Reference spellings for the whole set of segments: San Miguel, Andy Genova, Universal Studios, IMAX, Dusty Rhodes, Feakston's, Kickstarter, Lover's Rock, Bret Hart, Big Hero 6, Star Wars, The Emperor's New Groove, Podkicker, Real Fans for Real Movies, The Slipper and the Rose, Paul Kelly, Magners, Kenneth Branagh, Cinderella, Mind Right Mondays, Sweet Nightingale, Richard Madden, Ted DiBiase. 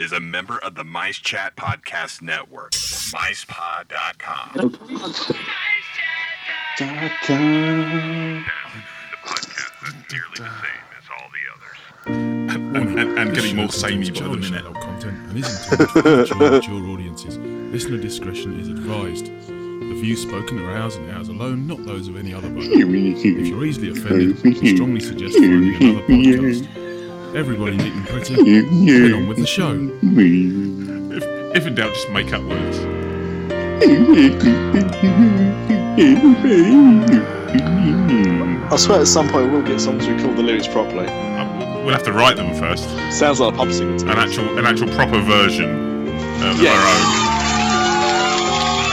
is a member of the Mice Chat Podcast Network. MicePod.com. MiceChat.com. The podcast is nearly the same as all the others. I'm getting more samey by the minute. Content and isn't to mature audiences. Listener discretion is advised. The views spoken are ours and ours alone, not those of any other podcast. If you're easily offended, we strongly suggest finding another podcast. Everybody neat and pretty, get on with the show. If in doubt, just make up words. I swear at some point we'll get someone to record the lyrics properly. We'll have to write them first. Sounds like a pub singer. An actual proper version of our own.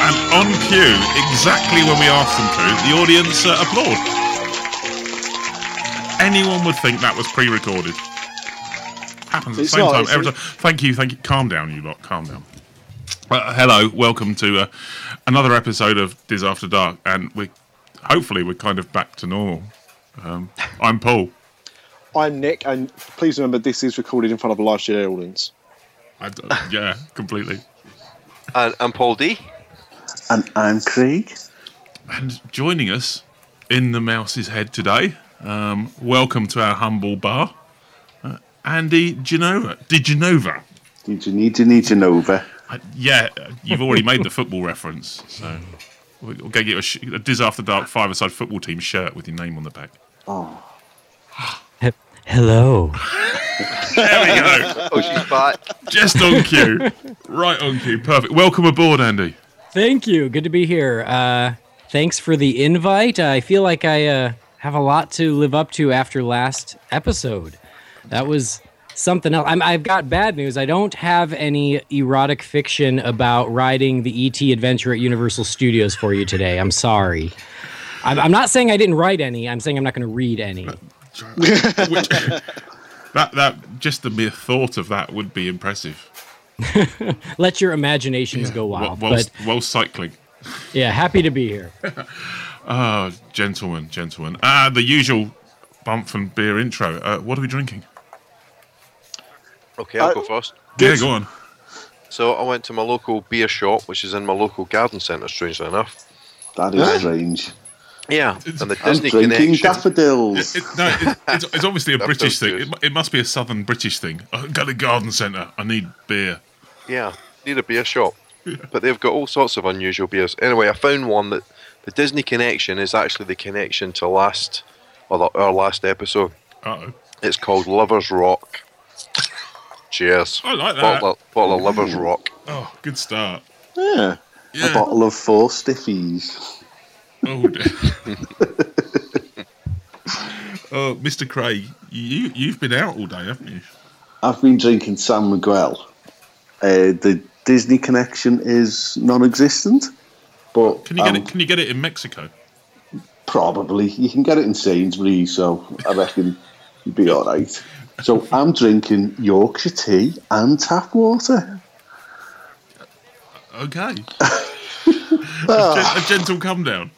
And on cue, exactly when we asked them to, the audience applaud. Anyone would think that was pre-recorded. Happens at the same time every time. Thank you. Calm down, you lot. Calm down. Hello, welcome to another episode of Diz After Dark, and hopefully we're kind of back to normal. I'm Paul. I'm Nick, and please remember this is recorded in front of a live studio audience. Completely. And I'm Paul D. And I'm Craig. And joining us in the Mouse's Head today, welcome to our humble bar, Andy Genova. Genova. You've already made the football reference, so we'll go get you a Diz After Dark 5-a-side football team shirt with your name on the back. Oh. Hello. There we go. Oh, she's back. Just on cue. Right on cue. Perfect. Welcome aboard, Andy. Thank you. Good to be here. Thanks for the invite. I feel like I have a lot to live up to after last episode. That was something else. I've got bad news. I don't have any erotic fiction about riding the E.T. adventure at Universal Studios for you today. I'm sorry. I'm not saying I didn't write any. I'm saying I'm not going to read any. Which, that just the mere thought of that would be impressive. Let your imaginations go wild. While cycling. Yeah, happy to be here. Oh, gentlemen. The usual bump and beer intro. What are we drinking? Okay, I'll go first. Yeah, go on. So I went to my local beer shop, which is in my local garden centre, strangely enough. That is strange. Yeah, and the Disney connection. Daffodils. It's obviously a British thing. It must be a southern British thing. I've got a garden centre. I need beer. Yeah, need a beer shop. Yeah. But they've got all sorts of unusual beers. Anyway, I found one that the Disney connection is actually the connection to our last episode. Uh-oh. It's called Lover's Rock. Cheers. I like that. Bottle of Lover's Rock. Oh, good start. Yeah. A bottle of 4 stiffies. Oh, dear. Mr. Craig, you've been out all day, haven't you? I've been drinking San Miguel. The Disney connection is non-existent, but can you get it? Can you get it in Mexico? Probably. You can get it in Sainsbury's, so I reckon you'd be all right. So I'm drinking Yorkshire tea and tap water. Okay. A gentle come down.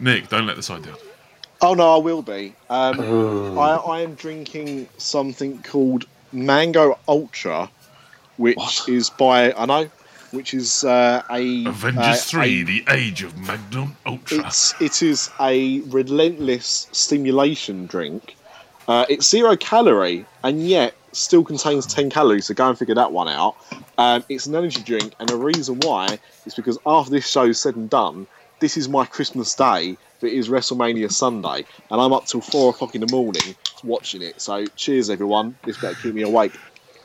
Nick, don't let the side down. Oh, no, I will be. I am drinking something called Mango Ultra, which is by, I know, which is a... Avengers 3, the Age of Magnum Ultra. It is a relentless stimulation drink. It's 0 calorie, and yet still contains 10 calories, so go and figure that one out. It's an energy drink, and the reason why is because after this show's said and done, this is my Christmas day, but it is WrestleMania Sunday, and I'm up till 4 o'clock in the morning watching it. So cheers, everyone. This better keep me awake.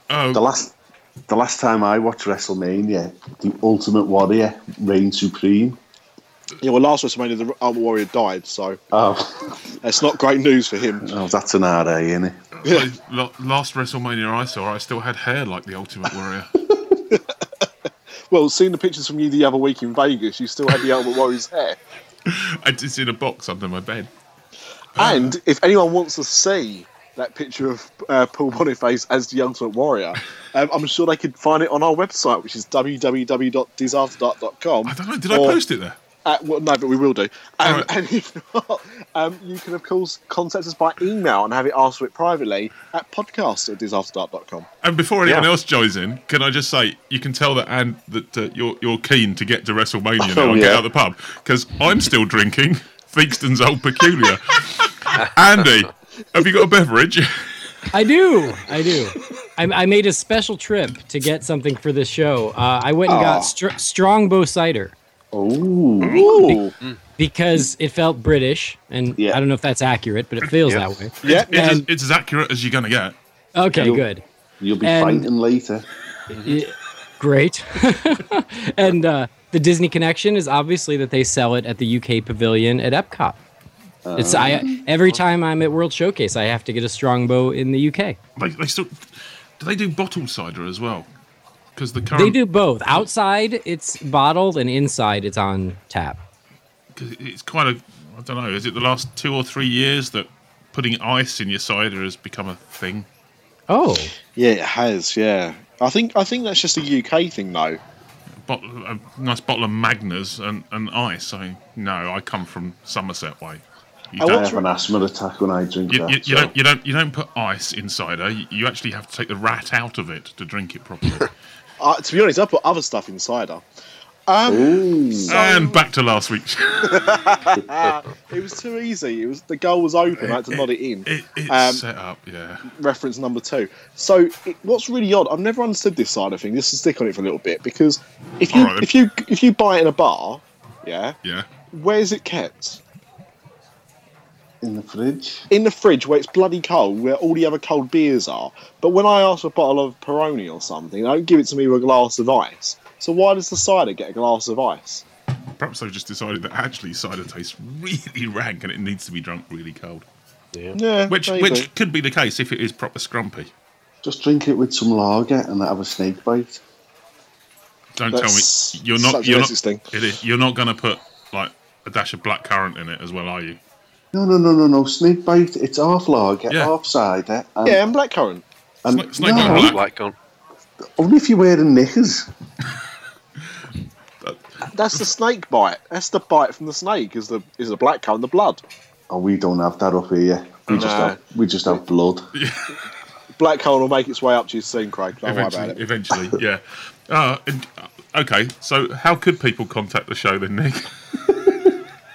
The last time I watched WrestleMania, the Ultimate Warrior reigned supreme. Yeah, well, last WrestleMania, the Ultimate Warrior died, so that's not great news for him. Oh, that's an RA, isn't it? Yeah. Last WrestleMania I saw, I still had hair like the Ultimate Warrior. Well, seeing the pictures from you the other week in Vegas, you still had the Ultimate Warrior's hair. It's in a box under my bed. And if anyone wants to see that picture of Paul Boniface as the Ultimate Warrior, I'm sure they could find it on our website, which is www.disafterdark.com. I don't know, did I post it there? Well, no, but we will do. And if not, you can, of course, contact us by email and have it asked for it privately at podcast@disafterdark.com. And before anyone else joins in, can I just say, you can tell that Anne that you're keen to get to WrestleMania now and get out of the pub, because I'm still drinking Feakston's Old Peculiar. Andy, have you got a beverage? I do. I made a special trip to get something for this show. I went and got Strongbow cider. Oh, because it felt British, and I don't know if that's accurate, but it feels that way. Yeah, it's as accurate as you're gonna get. Okay, good. You'll be fighting later. Great. And the Disney connection is obviously that they sell it at the UK Pavilion at Epcot. Every time I'm at World Showcase, I have to get a Strongbow in the UK. They still do. They do bottled cider as well. They do both. Outside, it's bottled, and inside, it's on tap. Because it's kind of, I don't know, is it the last 2 or 3 years that putting ice in your cider has become a thing? Oh. Yeah, it has, yeah. I think that's just a UK thing, though. A nice bottle of Magners and ice. I come from Somerset way. I have an asthma attack when I drink that. You don't put ice in cider. You actually have to take the rat out of it to drink it properly. To be honest, I put other stuff in cider. And back to last week. It was too easy. The goal was open. I had to nod it in. It's set up, yeah. Reference number 2. So what's really odd, I've never understood this cider thing. Just to stick on it for a little bit, because if you buy it in a bar, where's it kept? In the fridge. In the fridge, where it's bloody cold, where all the other cold beers are. But when I ask for a bottle of Peroni or something, they don't give it to me with a glass of ice. So why does the cider get a glass of ice? Perhaps they've just decided that actually cider tastes really rank and it needs to be drunk really cold. Yeah. Which could be the case if it is proper scrumpy. Just drink it with some lager and have a snake bite. Don't tell me you're not going to put like a dash of blackcurrant in it as well, are you? No. Snake bite. It's half lager, half cider. And blackcurrant. Snake blackcurrant. Only if you're wearing knickers. That's the snake bite. That's the bite from the snake. Is the blackcurrant the blood? Oh, we don't have that up here. We just have blood. Yeah. Blackcurrant will make its way up to your scene, Craig. Don't worry about it. Eventually, yeah. Okay. So, how could people contact the show then, Nick?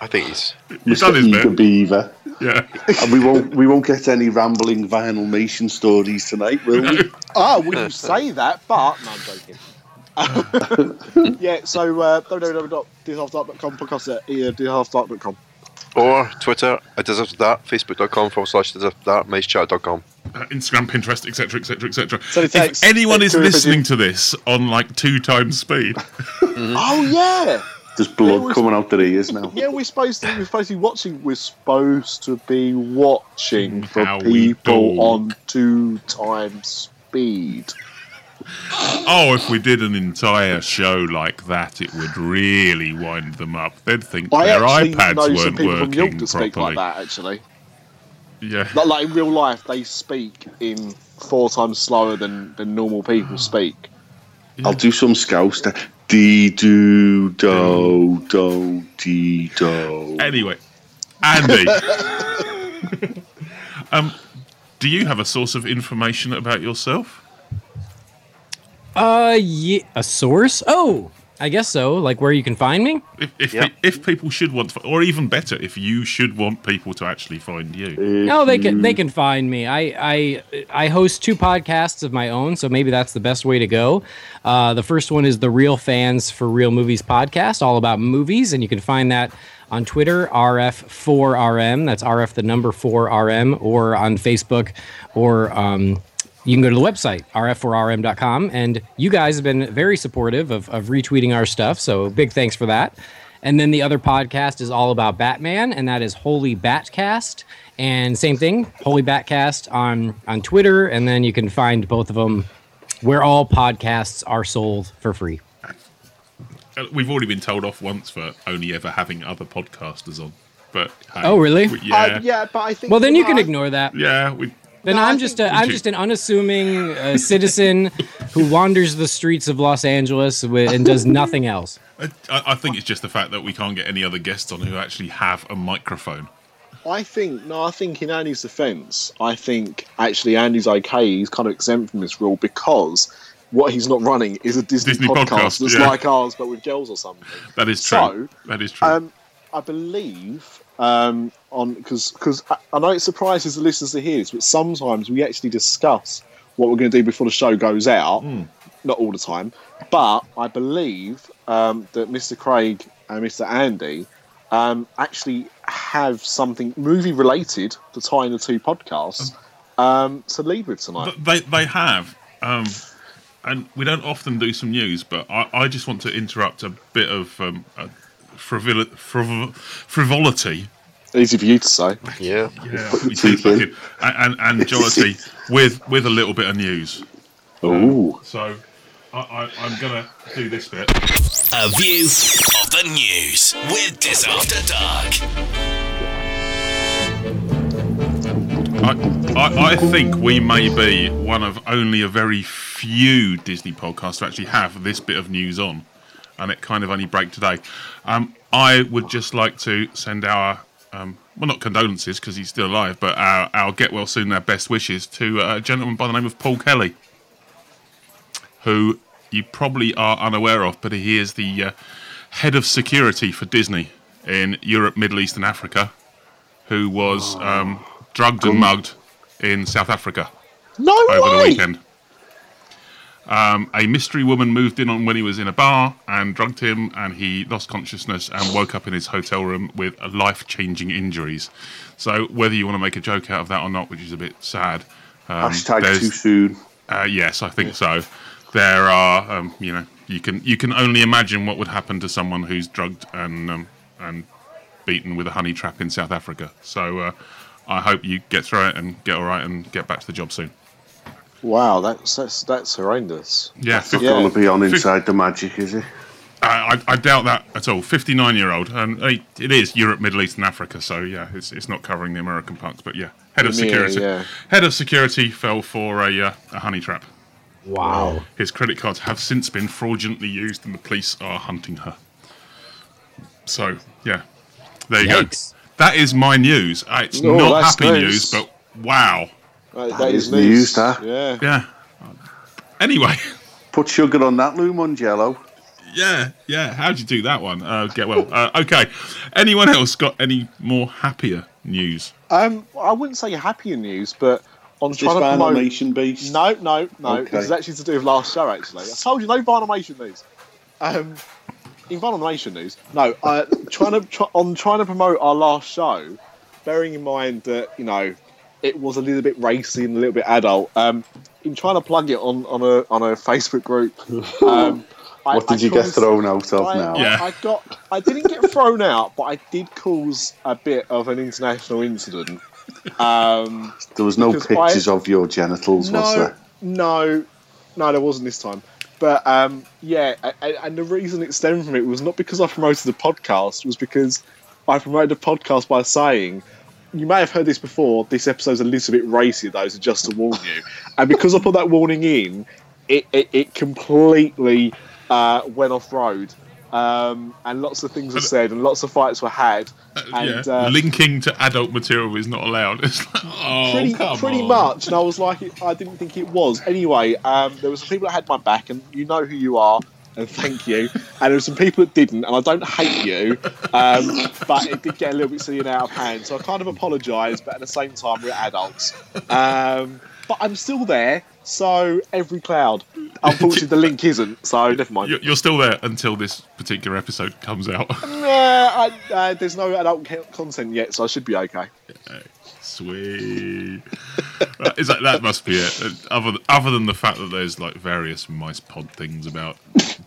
I think he's done his bit. Mr. Beaver. Yeah. And we won't get any rambling Vinyl Nation stories tonight, will we? Oh, well, you say that, but... No, I'm joking. So www.disafterdark.com, podcast@disafterdark.com. Or Twitter at disafterdark, facebook.com/disafterdark, macechat.com. Instagram, Pinterest, etc. So if anyone is listening to this on like 2 times speed... Mm-hmm. Oh, yeah! There's blood coming out their ears now. Yeah, we're supposed to be watching for people on 2 times speed. Oh, if we did an entire show like that, it would really wind them up. They'd think their iPads weren't working properly. To speak like that, actually. Yeah. Like in real life, they speak in 4 times slower than normal people speak. Yeah. I'll do some scouse there. Dee do do do dee do. Anyway, Andy, do you have a source of information about yourself? A source? Oh, I guess so. Like where you can find me? If people should want, or even better, if you should want people to actually find you. No, they can find me. I host 2 podcasts of my own, so maybe that's the best way to go. The first one is the Real Fans for Real Movies podcast, all about movies, and you can find that on Twitter, RF4RM. That's RF 4RM, or on Facebook, or you can go to the website, rf4rm.com, and you guys have been very supportive of retweeting our stuff, so big thanks for that. And then the other podcast is all about Batman, and that is Holy Batcast, and same thing, Holy Batcast on Twitter, and then you can find both of them where all podcasts are sold for free. We've already been told off once for only ever having other podcasters on. But hey, oh, really? But I think... Well, then you can ignore that. Yeah, I'm just an unassuming citizen who wanders the streets of Los Angeles and does nothing else. I think it's just the fact that we can't get any other guests on who actually have a microphone. I think in Andy's defence, I think actually Andy's okay. He's kind of exempt from this rule because what he's not running is a Disney podcast that's like ours, but with gels or something. That is true. I believe on because I know it surprises the listeners to hear this, but sometimes we actually discuss what we're going to do before the show goes out. Mm. Not all the time, but I believe that Mr. Craig and Mr. Andy actually have something movie-related to tie in the two podcasts to lead with tonight. They have, and we don't often do some news, but I just want to interrupt a bit of frivolity. Easy for you to say. Yeah. and jollity with a little bit of news. So I'm going to do this bit. A view of the news with Diz After Dark. I think we may be one of only a very few Disney podcasts to actually have this bit of news on, and it kind of only broke today. I would just like to send our, not condolences because he's still alive, but our get well soon, our best wishes to a gentleman by the name of Paul Kelly, who you probably are unaware of, but he is the head of security for Disney in Europe, Middle East and Africa, who was drugged and mugged in South Africa over the weekend. A mystery woman moved in on when he was in a bar and drugged him, and he lost consciousness and woke up in his hotel room with life-changing injuries. So whether you want to make a joke out of that or not, which is a bit sad. Hashtag too soon. Yes, I think so. There are, you can only imagine what would happen to someone who's drugged and beaten with a honey trap in South Africa. So I hope you get through it and get all right and get back to the job soon. Wow, that's horrendous. Yeah, that's not going to be on Inside the Magic, is it? I doubt that at all. 59-year-old, and it is Europe, Middle East, and Africa. So it's not covering the American parts, but head of security fell for a honey trap. Wow. His credit cards have since been fraudulently used and the police are hunting her. So, there you go. That is my news. It's not happy news, but wow. That is news, huh? Yeah. Anyway. Put sugar on that, Lou Mangiello. Yeah. How'd you do that one? Get well. Okay. Anyone else got any more happier news? I wouldn't say happier news, but... On Vinyl Nation beast? No. This is actually to do with last show, actually. I told you, no Vinyl Nation news. In Vinyl Nation news, no. I'm trying to promote our last show, bearing in mind that, it was a little bit racy and a little bit adult. I'm trying to plug it on a Facebook group. What did you get thrown out of now? I didn't get thrown out, but I did cause a bit of an international incident. There was no pictures of your genitals, was there? No, there wasn't this time. But and the reason it stemmed from it was not because I promoted the podcast, it was because I promoted the podcast by saying, you may have heard this before, this episode's a little bit racy, though, so just to warn you. And because I put that warning in, it completely went off road. And lots of things were said and lots of fights were had, and linking to adult material is not allowed. It's like, pretty much. And I was like, I didn't think it was. Anyway, there were some people that had my back, and you know who you are, and thank you. And there were some people that didn't, and I don't hate you, but it did get a little bit silly and out of hand, so I kind of apologise, but at the same time we're adults. But I'm still there, so every cloud. Unfortunately, the link isn't, so never mind. You're still there until this particular episode comes out. Yeah, there's no adult content yet, so I should be okay. Sweet. That must be it. Other than the fact that there's various mice pod things about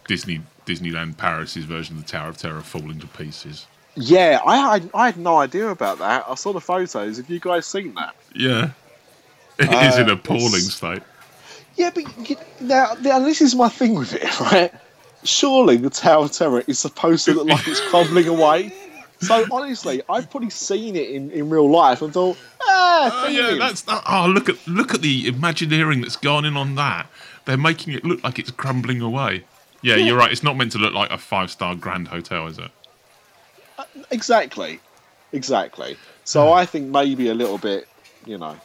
Disneyland Paris's version of the Tower of Terror falling to pieces. Yeah, I had no idea about that. I saw the photos. Have you guys seen that? Yeah. It is in appalling state. Yeah, but now this is my thing with it, right? Surely the Tower of Terror is supposed to look like it's crumbling away. So honestly, I've probably seen it in real life and thought, look at the Imagineering that's gone in on that. They're making it look like it's crumbling away. Yeah, you're right. It's not meant to look like a 5-star Grand Hotel, is it? Exactly. So I think maybe a little bit, you know.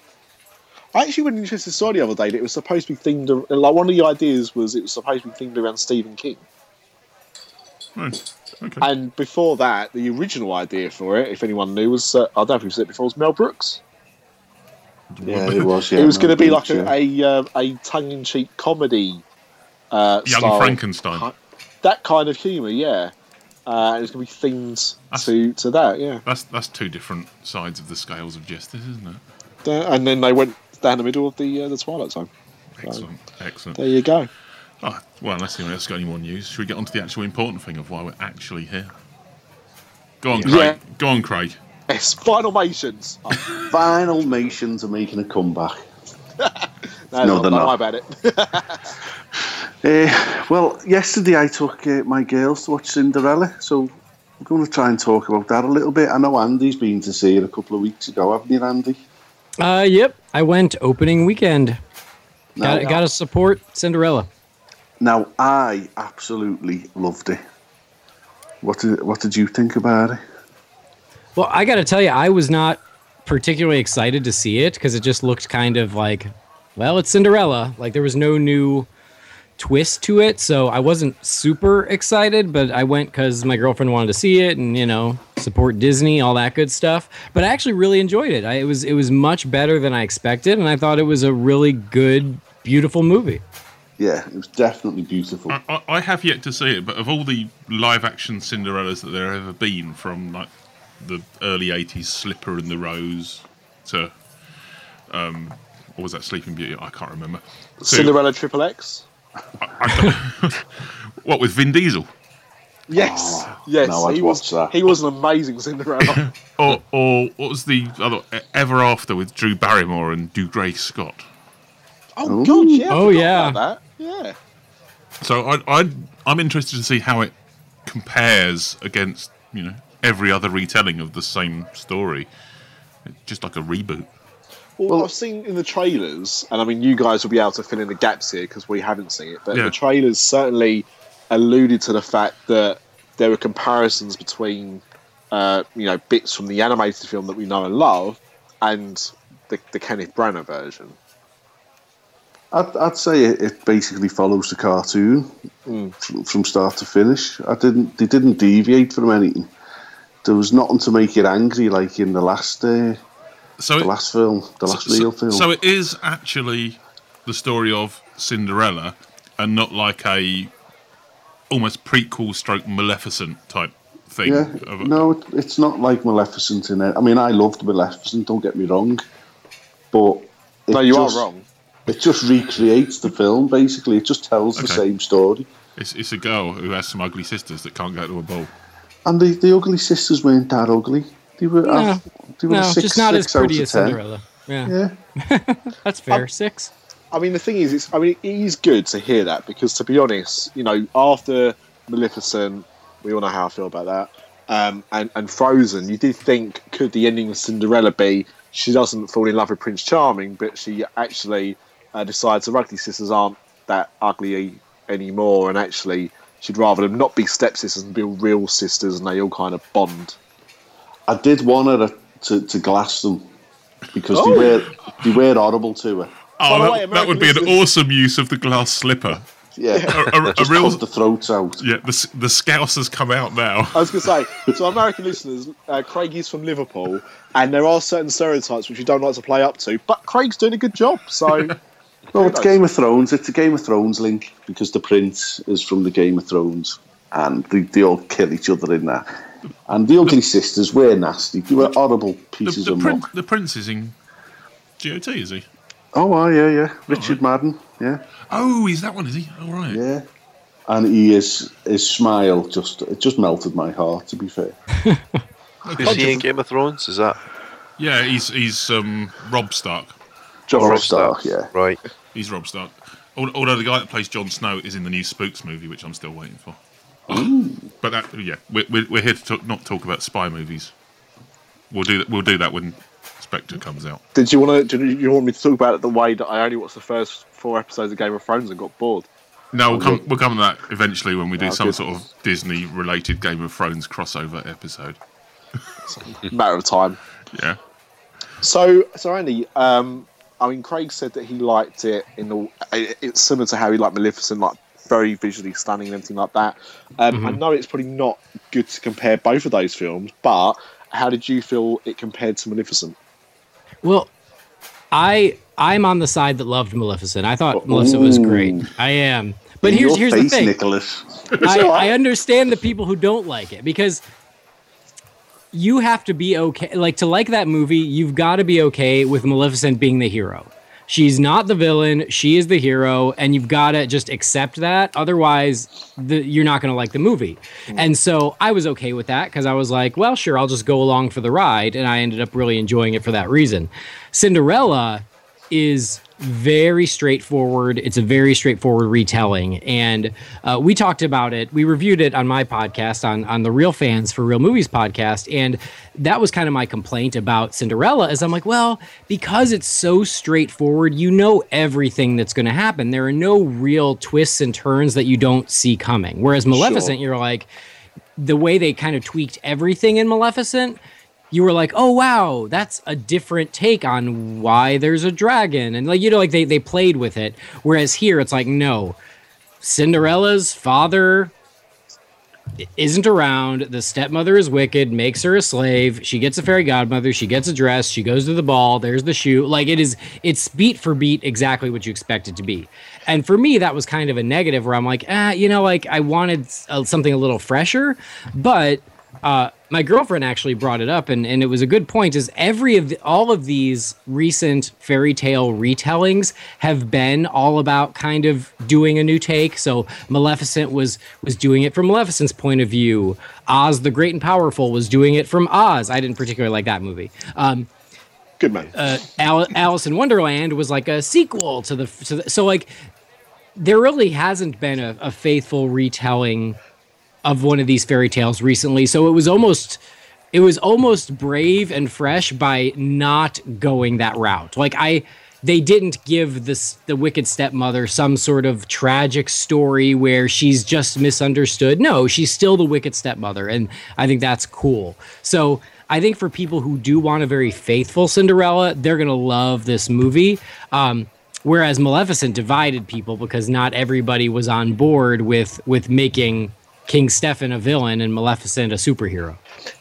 I actually went into this story the other day that it was supposed to be themed around, like one of the ideas was it was supposed to be themed around Stephen King. Nice. Okay. And before that, the original idea for it, if anyone knew, was I don't know if you've seen it before, was Mel Brooks. Yeah, it was. Yeah, it was going to be like a tongue-in-cheek comedy. Young style, Frankenstein. That kind of humour, yeah. And it's going to be themed to that, yeah. That's two different sides of the scales of justice, isn't it? And then they went down the middle of the Twilight Zone. Excellent, so, excellent. There you go. Oh, well, unless anyone else has got any more news, should we get on to the actual important thing of why we're actually here? Go on, Craig. Yeah. Go on, Craig. Yes, Vinylmations. Vinylmations are making a comeback. No, they're not. Don't lie about it. Well, yesterday I took my girls to watch Cinderella, so I'm going to try and talk about that a little bit. I know Andy's been to see it a couple of weeks ago, haven't you, Andy? Yep, I went opening weekend. Got to support Cinderella. Now, I absolutely loved it. What did you think about it? Well, I got to tell you, I was not particularly excited to see it because it just looked kind of like, well, it's Cinderella. Like, there was no new twist to it, so I wasn't super excited, but I went because my girlfriend wanted to see it and, you know, support Disney, all that good stuff. But I actually really enjoyed it. It was much better than I expected, and I thought it was a really good, beautiful movie. Yeah, it was definitely beautiful. I have yet to see it, but of all the live-action Cinderellas that there have ever been, from like the early 80s, Slipper and the Rose, to, what was that, Sleeping Beauty? I can't remember. Cinderella Triple X? What, with Vin Diesel? Yes, yes. No, I'd watch that. He was an amazing Cinderella. or what was the other, Ever After with Drew Barrymore and Dougray Scott? Oh, God, yeah. Oh, yeah. About that. Yeah. So I'm interested to see how it compares against, you know, every other retelling of the same story. It's just like a reboot. Well, I've seen in the trailers, and I mean, you guys will be able to fill in the gaps here because we haven't seen it, but the trailers certainly alluded to the fact that there were comparisons between, you know, bits from the animated film that we know and love and the Kenneth Branagh version. I'd say it basically follows the cartoon from start to finish. They didn't deviate from anything. There was nothing to make it angry like in the last real film. So it is actually the story of Cinderella and not like a almost prequel / Maleficent type thing. Yeah, no, it's not like Maleficent in it. I mean, I loved Maleficent, don't get me wrong, but... You are wrong. It just recreates the film, basically. It just tells the same story. It's a girl who has some ugly sisters that can't go to a ball. And the ugly sisters weren't that ugly. They were just not as pretty as Cinderella. Yeah. That's fair. Six. I mean, the thing is, it is good to hear that because, to be honest, you know, after Maleficent, we all know how I feel about that, and Frozen, you did think, could the ending of Cinderella be she doesn't fall in love with Prince Charming, but she actually... decides her ugly sisters aren't that ugly anymore, and actually she'd rather them not be stepsisters and be real sisters, and they all kind of bond. I did want her to glass them because they were horrible to her. Oh, that would be an awesome use of the glass slipper. Yeah, a real cut the throats out. Yeah, the Scouse has come out now. I was going to say, so American listeners, Craig is from Liverpool, and there are certain stereotypes which you don't like to play up to, but Craig's doing a good job, so. Well, it's Game of Thrones. It's a Game of Thrones link because the prince is from the Game of Thrones, and they all kill each other in that. And the ugly sisters were nasty. They were horrible pieces of muck. The prince is in GOT, is he? Oh, yeah. Richard Madden, yeah. Oh, he's that one, is he? All right. Yeah. And his smile just melted my heart, to be fair. Is he in Game of Thrones? Is that? Yeah, he's Robb Stark. Robb Stark, yeah. Right. He's Robb Stark. Although the guy that plays Jon Snow is in the new Spooks movie, which I'm still waiting for. But we're here to not talk about spy movies. We'll do that when Spectre comes out. Did you want me to talk about it the way that I only watched the first 4 episodes of Game of Thrones and got bored? No, we'll come to that eventually when we do some sort of Disney-related Game of Thrones crossover episode. It's a matter of time. Yeah. So Andy, I mean, Craig said that he liked it. It's similar to how he liked Maleficent, like very visually stunning and everything like that. I know it's probably not good to compare both of those films, but how did you feel it compared to Maleficent? Well, I'm on the side that loved Maleficent. I thought Maleficent was great. I am. But here's the thing, Nicholas. I understand the people who don't like it, because you have to be okay. Like, to like that movie, you've got to be okay with Maleficent being the hero. She's not the villain. She is the hero. And you've got to just accept that. Otherwise, you're not going to like the movie. And so I was okay with that, because I was like, well, sure, I'll just go along for the ride. And I ended up really enjoying it for that reason. Cinderella is very straightforward. It's a very straightforward retelling. And we talked about it. We reviewed it on my podcast, on the Real Fans for Real Movies podcast. And that was kind of my complaint about Cinderella, is I'm like, well, because it's so straightforward, you know everything that's going to happen. There are no real twists and turns that you don't see coming. Whereas Maleficent, you're like, the way they kind of tweaked everything in Maleficent, you were like, oh, wow, that's a different take on why there's a dragon. And, like, you know, like they played with it. Whereas here, it's like, no, Cinderella's father isn't around. The stepmother is wicked, makes her a slave. She gets a fairy godmother. She gets a dress. She goes to the ball. There's the shoe. Like, it's beat for beat exactly what you expect it to be. And for me, that was kind of a negative, where I'm like, I wanted something a little fresher. But my girlfriend actually brought it up, and it was a good point, is all of these recent fairy tale retellings have been all about kind of doing a new take. So Maleficent was doing it from Maleficent's point of view. Oz the Great and Powerful was doing it from Oz. I didn't particularly like that movie. Good man. Alice in Wonderland was like a sequel to so like there really hasn't been a faithful retelling of one of these fairy tales recently. So it was almost brave and fresh by not going that route. Like they didn't give the wicked stepmother some sort of tragic story where she's just misunderstood. No, she's still the wicked stepmother. And I think that's cool. So I think for people who do want a very faithful Cinderella, they're going to love this movie. Whereas Maleficent divided people, because not everybody was on board with making King Stefan a villain and Maleficent a superhero.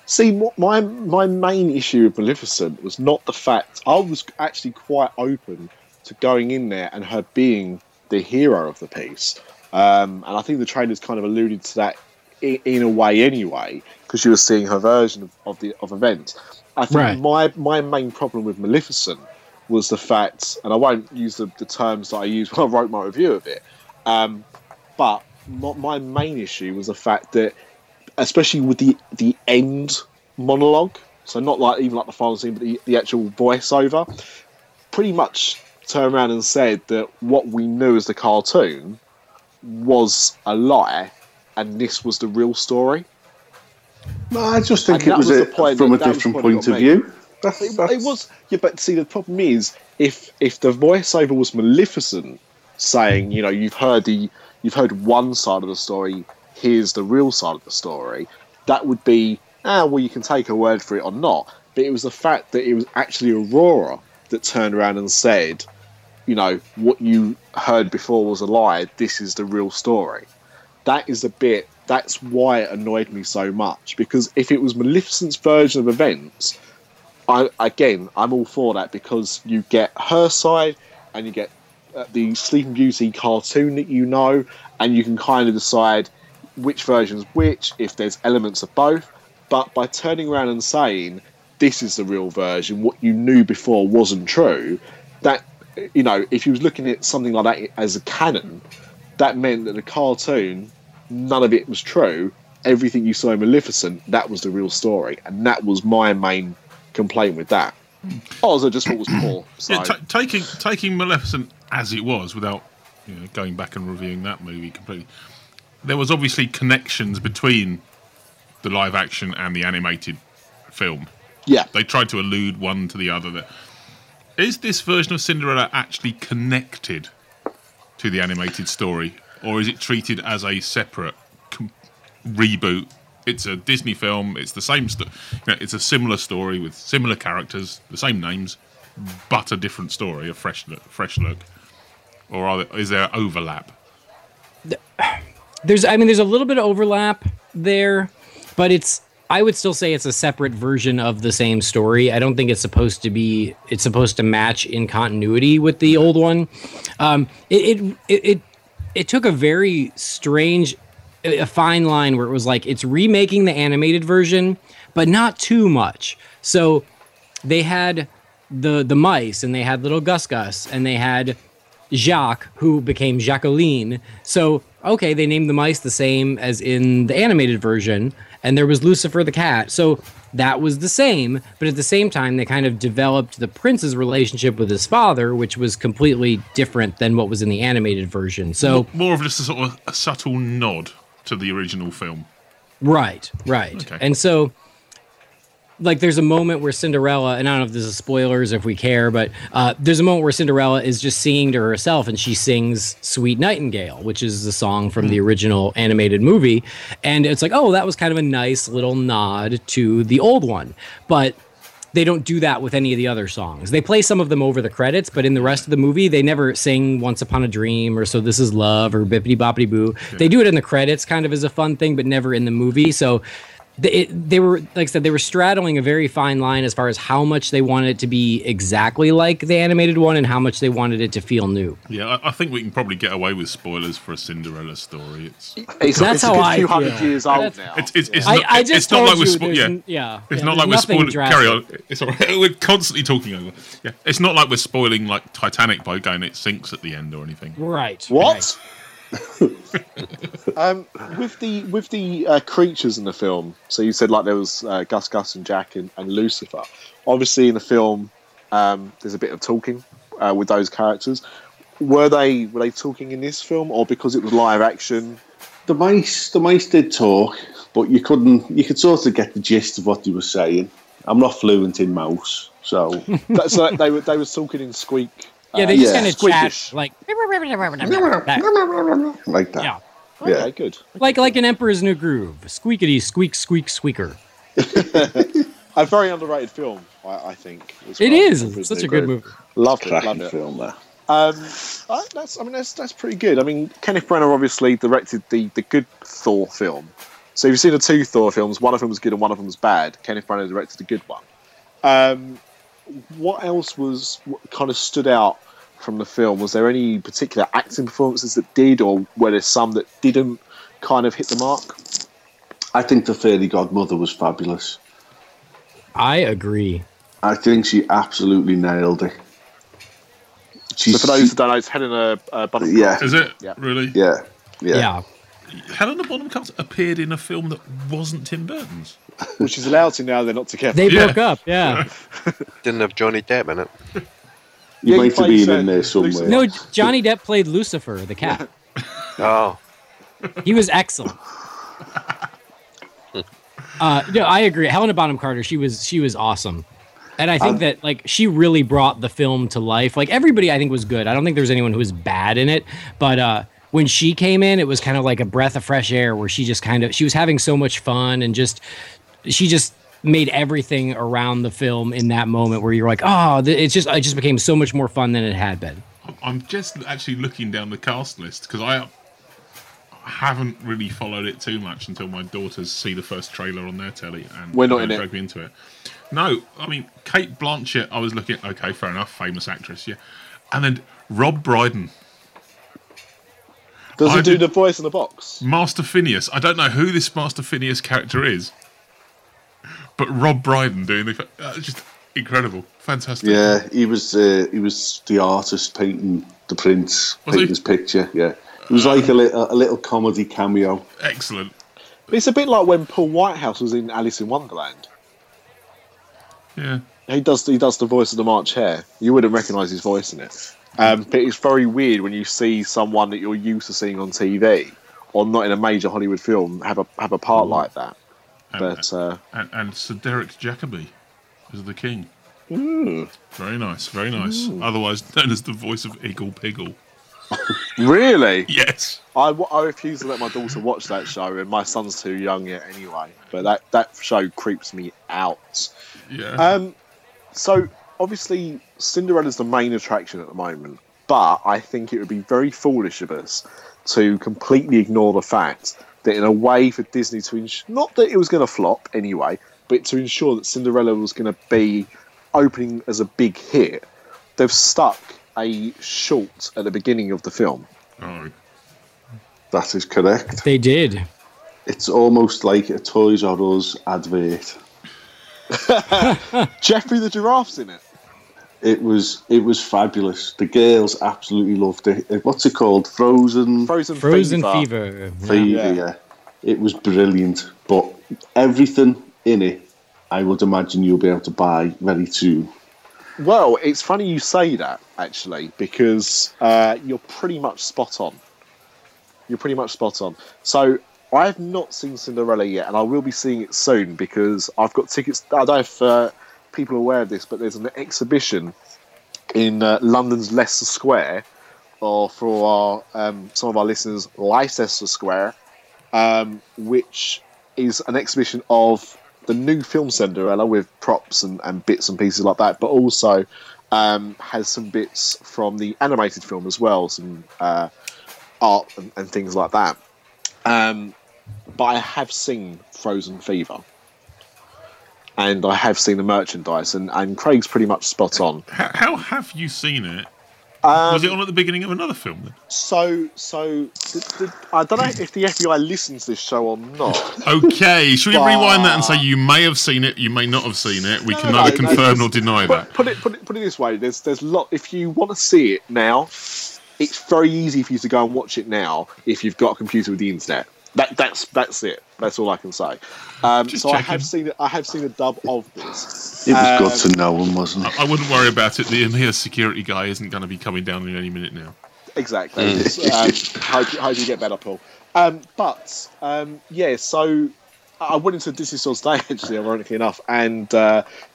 See, my main issue with Maleficent was not the fact. I was actually quite open to going in there and her being the hero of the piece. And I think the trailers kind of alluded to that in a way anyway, because you were seeing her version of events. I think my main problem with Maleficent was the fact, and I won't use the terms that I used when I wrote my review of it, but my main issue was the fact that, especially with the end monologue, so not like even like the final scene, but the actual voiceover, pretty much turned around and said that what we knew as the cartoon was a lie, and this was the real story. No, I just think and it was from a different point of view. It was, yeah. But see, the problem is if the voiceover was Maleficent saying, you know, you've heard one side of the story, here's the real side of the story, that would be, well, you can take a word for it or not. But it was the fact that it was actually Aurora that turned around and said, you know, what you heard before was a lie, this is the real story. That is the bit, that's why it annoyed me so much, because if it was Maleficent's version of events, I'm all for that, because you get her side, and you get the Sleeping Beauty cartoon that you know, and you can kind of decide which version's which, if there's elements of both. But by turning around and saying this is the real version, what you knew before wasn't true, that, you know, if you was looking at something like that as a canon, that meant that the cartoon, none of it was true. Everything you saw in Maleficent, that was the real story, and that was my main complaint with that. Also, just what was poor. So. Yeah, taking Maleficent as it was, without, you know, going back and reviewing that movie completely, there was obviously connections between the live action and the animated film. Yeah, they tried to allude one to the other. That is this version of Cinderella actually connected to the animated story or is it treated as a separate reboot? It's a Disney film. It's the same. It's a similar story with similar characters, the same names, but a different story, a fresh look. Or is there overlap? There's a little bit of overlap there, but it's. I would still say it's a separate version of the same story. I don't think it's supposed to be. It's supposed to match in continuity with the old one. It took a very strange, a fine line where it was like it's remaking the animated version, but not too much. So they had the mice, and they had little Gus Gus, and they had Jacques, who became Jacqueline. So okay, they named the mice the same as in the animated version. And there was Lucifer the cat. So that was the same. But at the same time, they kind of developed the prince's relationship with his father, which was completely different than what was in the animated version. So more of just a sort of a subtle nod to the original film. Right. Okay. And so like there's a moment where Cinderella, and I don't know if this is spoilers if we care, but there's a moment where Cinderella is just singing to herself, and she sings Sweet Nightingale, which is the song from the original animated movie. And it's like, oh, that was kind of a nice little nod to the old one. But they don't do that with any of the other songs. They play some of them over the credits, but in the rest of the movie, they never sing Once Upon a Dream or So This Is Love or Bippity Boppity Boo. Yeah. They do it in the credits kind of as a fun thing, but never in the movie. So they were, like I said, they were straddling a very fine line as far as how much they wanted it to be exactly like the animated one and how much they wanted it to feel new. Yeah, I think we can probably get away with spoilers for a Cinderella story. It's how a few hundred years old now. It's not like we're spoiling. Yeah, it's not like we're spoiling. Carry on. It's all right. We're constantly talking over. Yeah, it's not like we're spoiling like Titanic by going it sinks at the end or anything. Right. What? Right. With the creatures in the film, so you said like there was Gus Gus and Jack and Lucifer. Obviously in the film there's a bit of talking with those characters. Were they talking in this film, or because it was live action? The mice did talk, but you could sort of get the gist of what they were saying. I'm not fluent in mouse, so that's like they were talking in squeak. Yeah, they just kind of chat like that. Yeah, okay, good. Like an Emperor's New Groove, squeakity squeak squeak squeaker. A very underrated film, I think. It is. It's such a good movie. Loved it. Film there. That's pretty good. I mean, Kenneth Branagh obviously directed the good Thor film. So if you've seen the two Thor films, one of them was good and one of them was bad. Kenneth Branagh directed the good one. What else kind of stood out from the film? Was there any particular acting performances that did, or were there some that didn't kind of hit the mark? I think the fairy godmother was fabulous. I agree. I think she absolutely nailed it. So for those that don't know, it's Helena Bonham Carter. Yeah. Is it? Yeah. Really? Yeah. Helena Bonham Carter appeared in a film that wasn't Tim Burton's. Which is allowed to now, they're not together. They broke up, yeah. Didn't have Johnny Depp in it. You might have been in there somewhere. Lucifer. No, Johnny Depp played Lucifer, the cat. Oh. He was excellent. No, I agree. Helena Bonham Carter, she was awesome. And I think that like she really brought the film to life. Like everybody I think was good. I don't think there was anyone who was bad in it, but when she came in, it was kind of like a breath of fresh air where she just kind of, she was having so much fun and just, she just made everything around the film in that moment where you're like, oh, it just became so much more fun than it had been. I'm just actually looking down the cast list because I haven't really followed it too much until my daughters see the first trailer on their telly and dragged me into it. No, I mean, Kate Blanchett, I was looking at, okay, fair enough, famous actress, yeah. And then Rob Brydon. Does he do the voice in the box? Master Phineas. I don't know who this Master Phineas character is, but Rob Brydon doing the just incredible, fantastic. Yeah, he was the artist painting the prince, painting his picture. Yeah, it was like a little comedy cameo. Excellent. But it's a bit like when Paul Whitehouse was in Alice in Wonderland. Yeah, he does the voice of the March Hare. You wouldn't recognise his voice in it. But it's very weird when you see someone that you're used to seeing on TV or not in a major Hollywood film have a part like that. And Sir Derek Jacobi is the king. Very nice, very nice. Otherwise known as the voice of Eagle Piggle. Really? Yes. I refuse to let my daughter watch that show, and my son's too young yet anyway. But that show creeps me out. Yeah. So, obviously, Cinderella's the main attraction at the moment, but I think it would be very foolish of us to completely ignore the fact that in a way for Disney to not that it was going to flop anyway, but to ensure that Cinderella was going to be opening as a big hit, they've stuck a short at the beginning of the film. Oh. That is correct. They did. It's almost like a Toys R Us advert. Jeffrey the Giraffe's in it. It was fabulous. The girls absolutely loved it. What's it called? Frozen Fever. Yeah. It was brilliant. But everything in it, I would imagine you'll be able to buy very soon. Well, it's funny you say that, actually, because you're pretty much spot on. So I have not seen Cinderella yet, and I will be seeing it soon because I've got tickets. I don't know if people are aware of this, but there's an exhibition in London's Leicester Square, or for some of our listeners, Leicester Square, which is an exhibition of the new film Cinderella with props and bits and pieces like that, but also has some bits from the animated film as well, some art and things like that. But I have seen Frozen Fever, and I have seen the merchandise, and Craig's pretty much spot on. How have you seen it? Was it on at the beginning of another film then? So, I don't know if the FBI listens to this show or not. Okay, should we rewind that and say you may have seen it, you may not have seen it? We can neither confirm nor deny that. Put it this way: there's lot. If you want to see it now, it's very easy for you to go and watch it now if you've got a computer with the internet. That's it. That's all I can say. So checking. I have seen a dub of this. It was good to know him, wasn't it? I wouldn't worry about it. The Amir security guy isn't going to be coming down in any minute now. Exactly. Hope you get better, Paul. So I went into Disney Store today, actually, ironically enough, and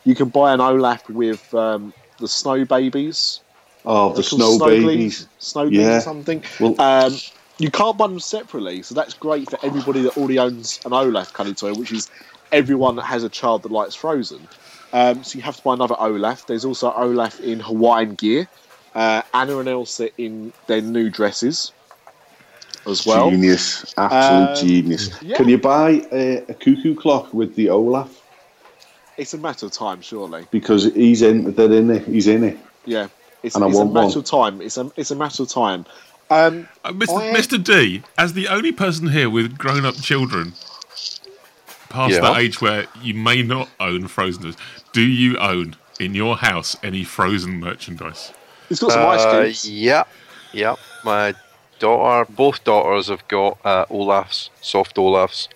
you can buy an Olaf with the Snow Babies. Oh, the Snow Babies or something. Well, you can't buy them separately, so that's great for everybody that already owns an Olaf kind of toy, which is everyone that has a child that likes Frozen. So you have to buy another Olaf. There's also Olaf in Hawaiian gear. Anna and Elsa in their new dresses as well. Genius. Absolute genius. Yeah. Can you buy a cuckoo clock with the Olaf? It's a matter of time, surely. Because he's in it. Yeah. It's a matter of time. Mr. D, as the only person here with grown-up children past that age where you may not own Frozen, do you own in your house any Frozen merchandise? It's got some ice creams. Yeah. My both daughters have got Olaf's, soft Olaf's.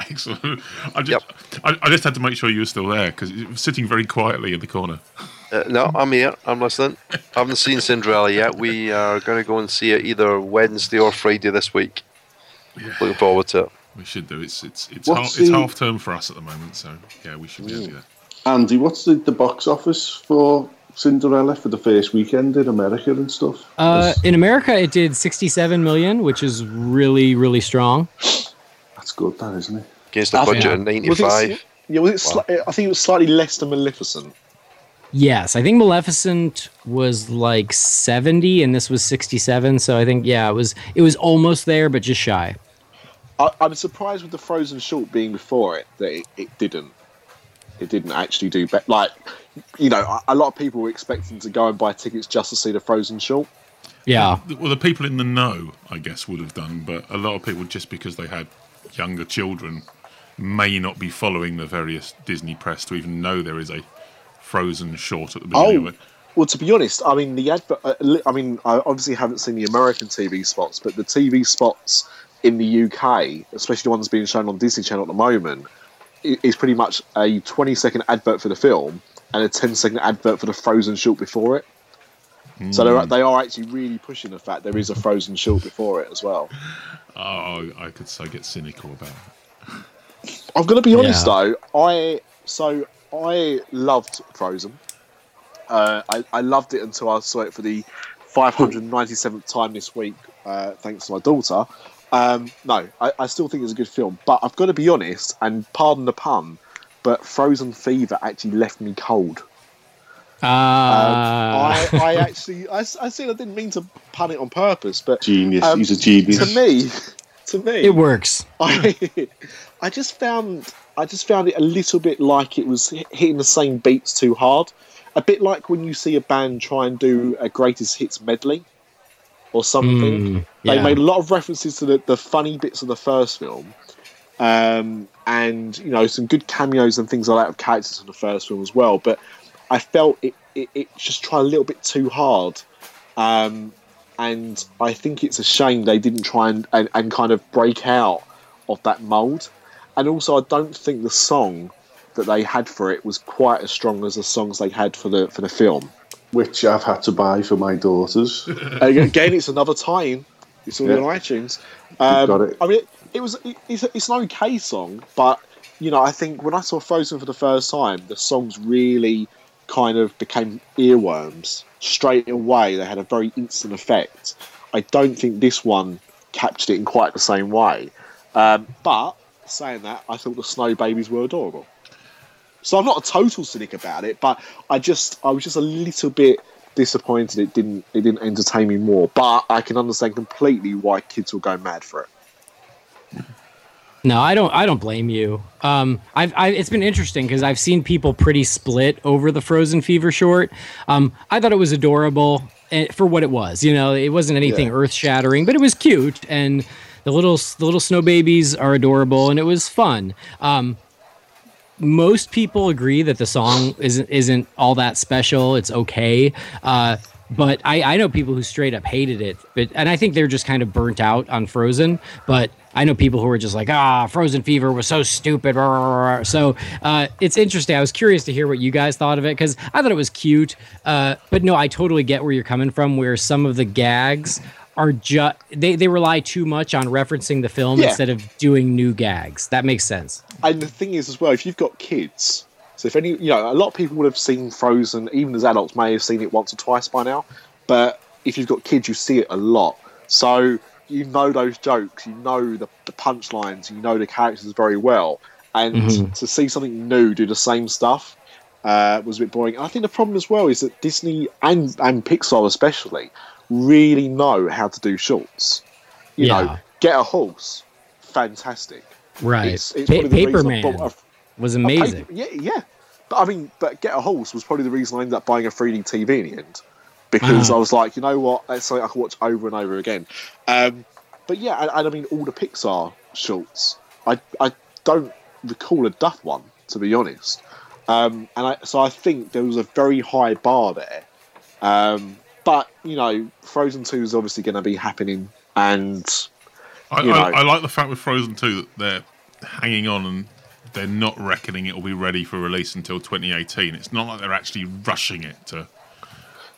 Excellent. I just had to make sure you were still there because you were sitting very quietly in the corner. No, I'm here. I'm listening. I haven't seen Cinderella yet. We are going to go and see it either Wednesday or Friday this week. Yeah. Looking forward to it. We should do. It's half term for us at the moment, so yeah, we should do that. Andy, what's the box office for Cinderella for the first weekend in America and stuff? In America, it did 67 million, which is really, really strong. That's good, that isn't it? Against the budget of 95. I think it was slightly less than Maleficent. Yes, I think Maleficent was like 70 and this was 67, so I think it was almost there but just shy. I'm surprised with the Frozen short being before it that it didn't actually do better. Like, you know, a lot of people were expecting to go and buy tickets just to see the Frozen short. Yeah. Well, the people in the know, I guess, would have done, but a lot of people just because they had younger children may not be following the various Disney press to even know there is a Frozen short at the beginning of it. Well, to be honest, I mean, I obviously haven't seen the American TV spots, but the TV spots in the UK, especially the ones being shown on Disney Channel at the moment, is pretty much a 20-second advert for the film and a 10-second advert for the Frozen short before it. So they are actually really pushing the fact there is a Frozen short before it as well. Oh, I could so get cynical about it. I've got to be honest though. I loved Frozen. I loved it until I saw it for the 597th time this week, thanks to my daughter. No, I still think it's a good film, but I've got to be honest, and pardon the pun, but Frozen Fever actually left me cold. I said I didn't mean to pun it on purpose, but genius. He's a genius. To me, it works. I just found it a little bit like it was hitting the same beats too hard. A bit like when you see a band try and do a greatest hits medley or something. They made a lot of references to the funny bits of the first film, and you know, some good cameos and things like that of characters from the first film as well. But I felt it just tried a little bit too hard, and I think it's a shame they didn't try and kind of break out of that mould. And also, I don't think the song that they had for it was quite as strong as the songs they had for the film, which I've had to buy for my daughters. Again, it's another tie-in. It's all on iTunes. Got it. I mean, it's an okay song, but you know, I think when I saw Frozen for the first time, the songs really kind of became earworms straight away. They had a very instant effect. I don't think this one captured it in quite the same way. But saying that, I thought the snow babies were adorable. So I'm not a total cynic about it, but I was just a little bit disappointed it didn't entertain me more. But I can understand completely why kids will go mad for it. No, I don't blame you. It's been interesting because I've seen people pretty split over the Frozen Fever short. I thought it was adorable for what it was. You know, it wasn't anything earth-shattering, but it was cute, and the little snow babies are adorable, and it was fun. Most people agree that the song isn't all that special. It's okay. But I know people who straight up hated it. And I think they're just kind of burnt out on Frozen. But I know people who are just like, Frozen Fever was so stupid. So it's interesting. I was curious to hear what you guys thought of it because I thought it was cute. But no, I totally get where you're coming from, where some of the gags are just they rely too much on referencing the film instead of doing new gags. That makes sense. And the thing is as well, if you've got kids, so if any, you know, a lot of people would have seen Frozen, even as adults may have seen it once or twice by now, but if you've got kids you see it a lot, so you know those jokes, you know the punchlines, you know the characters very well, and to see something new do the same stuff was a bit boring. And I think the problem as well is that Disney and Pixar especially really know how to do shorts. You know, Get a Horse, fantastic. Right. It's Paperman was amazing. But I mean, but Get a Horse was probably the reason I ended up buying a 3D TV in the end, because I was like, you know what, that's something I can watch over and over again. But yeah, and I mean, all the Pixar shorts, I don't recall a duff one, to be honest. So I think there was a very high bar there. But, you know, Frozen 2 is obviously going to be happening, and I like the fact with Frozen 2 that they're hanging on and they're not reckoning it will be ready for release until 2018. It's not like they're actually rushing it to...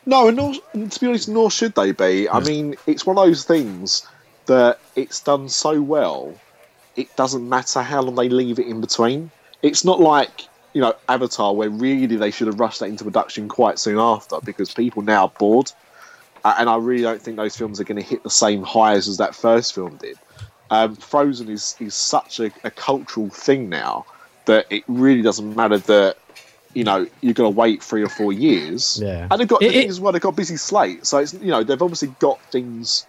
No, and to be honest, nor should they be. Yeah. I mean, it's one of those things that it's done so well, it doesn't matter how long they leave it in between. It's not like... you know, Avatar, where really they should have rushed that into production quite soon after because people now are bored, and I really don't think those films are going to hit the same highs as that first film did. Frozen is such a cultural thing now that it really doesn't matter that, you know, you're going to wait 3 or 4 years. Yeah. And they've got busy slate, so it's, you know, they've obviously got things,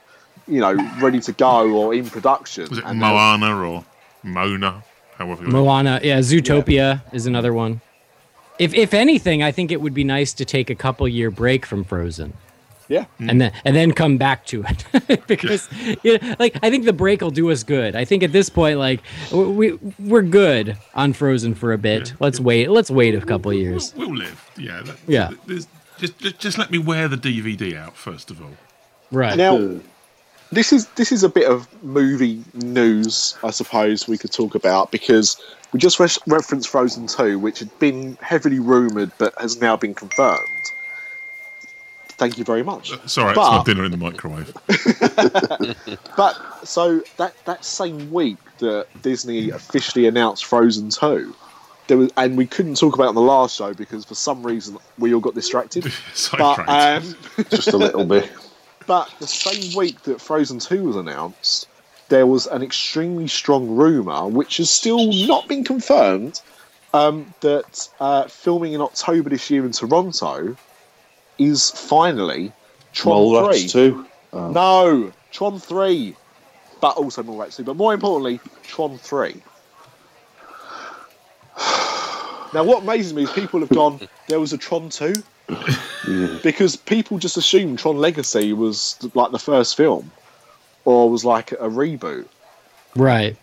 you know, ready to go or in production. Was it Moana or Mona? Moana, Zootopia is another one. If anything, I think it would be nice to take a couple year break from Frozen. Yeah. And then come back to it. Because I think the break will do us good. I think at this point, like, we're good on Frozen for a bit. Yeah. Let's wait a couple years. We'll live. Yeah. Just let me wear the DVD out first of all. Right. Now, This is a bit of movie news, I suppose, we could talk about, because we just referenced Frozen 2, which had been heavily rumoured but has now been confirmed. Thank you very much. Sorry, it's my dinner in the microwave. But, so, that same week that Disney officially announced Frozen 2, and we couldn't talk about it on the last show because for some reason we all got distracted. Just a little bit. But the same week that Frozen 2 was announced, there was an extremely strong rumour, which has still not been confirmed, that filming in October this year in Toronto is finally Tron 3. Too. Oh. No, Tron 3, but also Mallrats 2. But more importantly, Tron 3. Now, what amazes me is people have gone, there was a Tron 2. Yeah. Because people just assumed Tron Legacy was like the first film or was like a reboot. Right.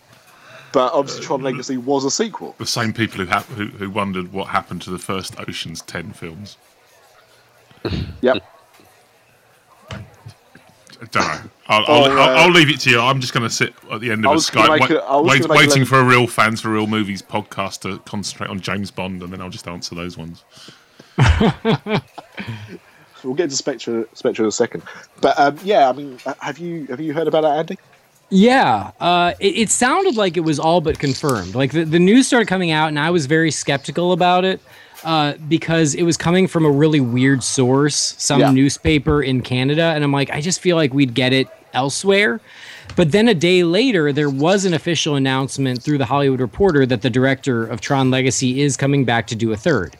But obviously Tron Legacy was a sequel. The same people who wondered what happened to the first Ocean's 10 films. Yep. I don't know. I'll leave it to you. I'm just going to sit at the end of a Skype waiting for a Real Fans for Real Movies podcast to concentrate on James Bond, and then I'll just answer those ones. We'll get to Spectre in a second, but yeah, I mean, have you heard about it, Andy? Yeah, it sounded like it was all but confirmed. Like the news started coming out, and I was very skeptical about it because it was coming from a really weird source, some newspaper in Canada, and I'm like, I just feel like we'd get it elsewhere. But then a day later, there was an official announcement through The Hollywood Reporter that the director of Tron Legacy is coming back to do a third.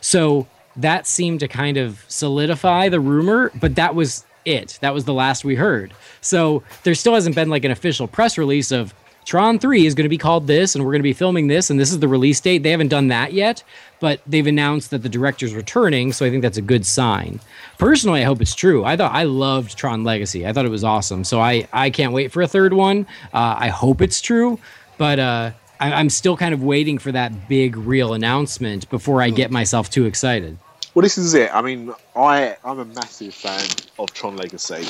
So that seemed to kind of solidify the rumor, but that was it. That was the last we heard. So there still hasn't been like an official press release of Tron 3 is going to be called this, and we're going to be filming this, and this is the release date. They haven't done that yet, but they've announced that the director's returning, so I think that's a good sign. Personally, I hope it's true. I loved Tron Legacy. I thought it was awesome, so I can't wait for a third one. I hope it's true, but I'm still kind of waiting for that big, real announcement before I get myself too excited. Well, this is it. I mean, I'm a massive fan of Tron Legacy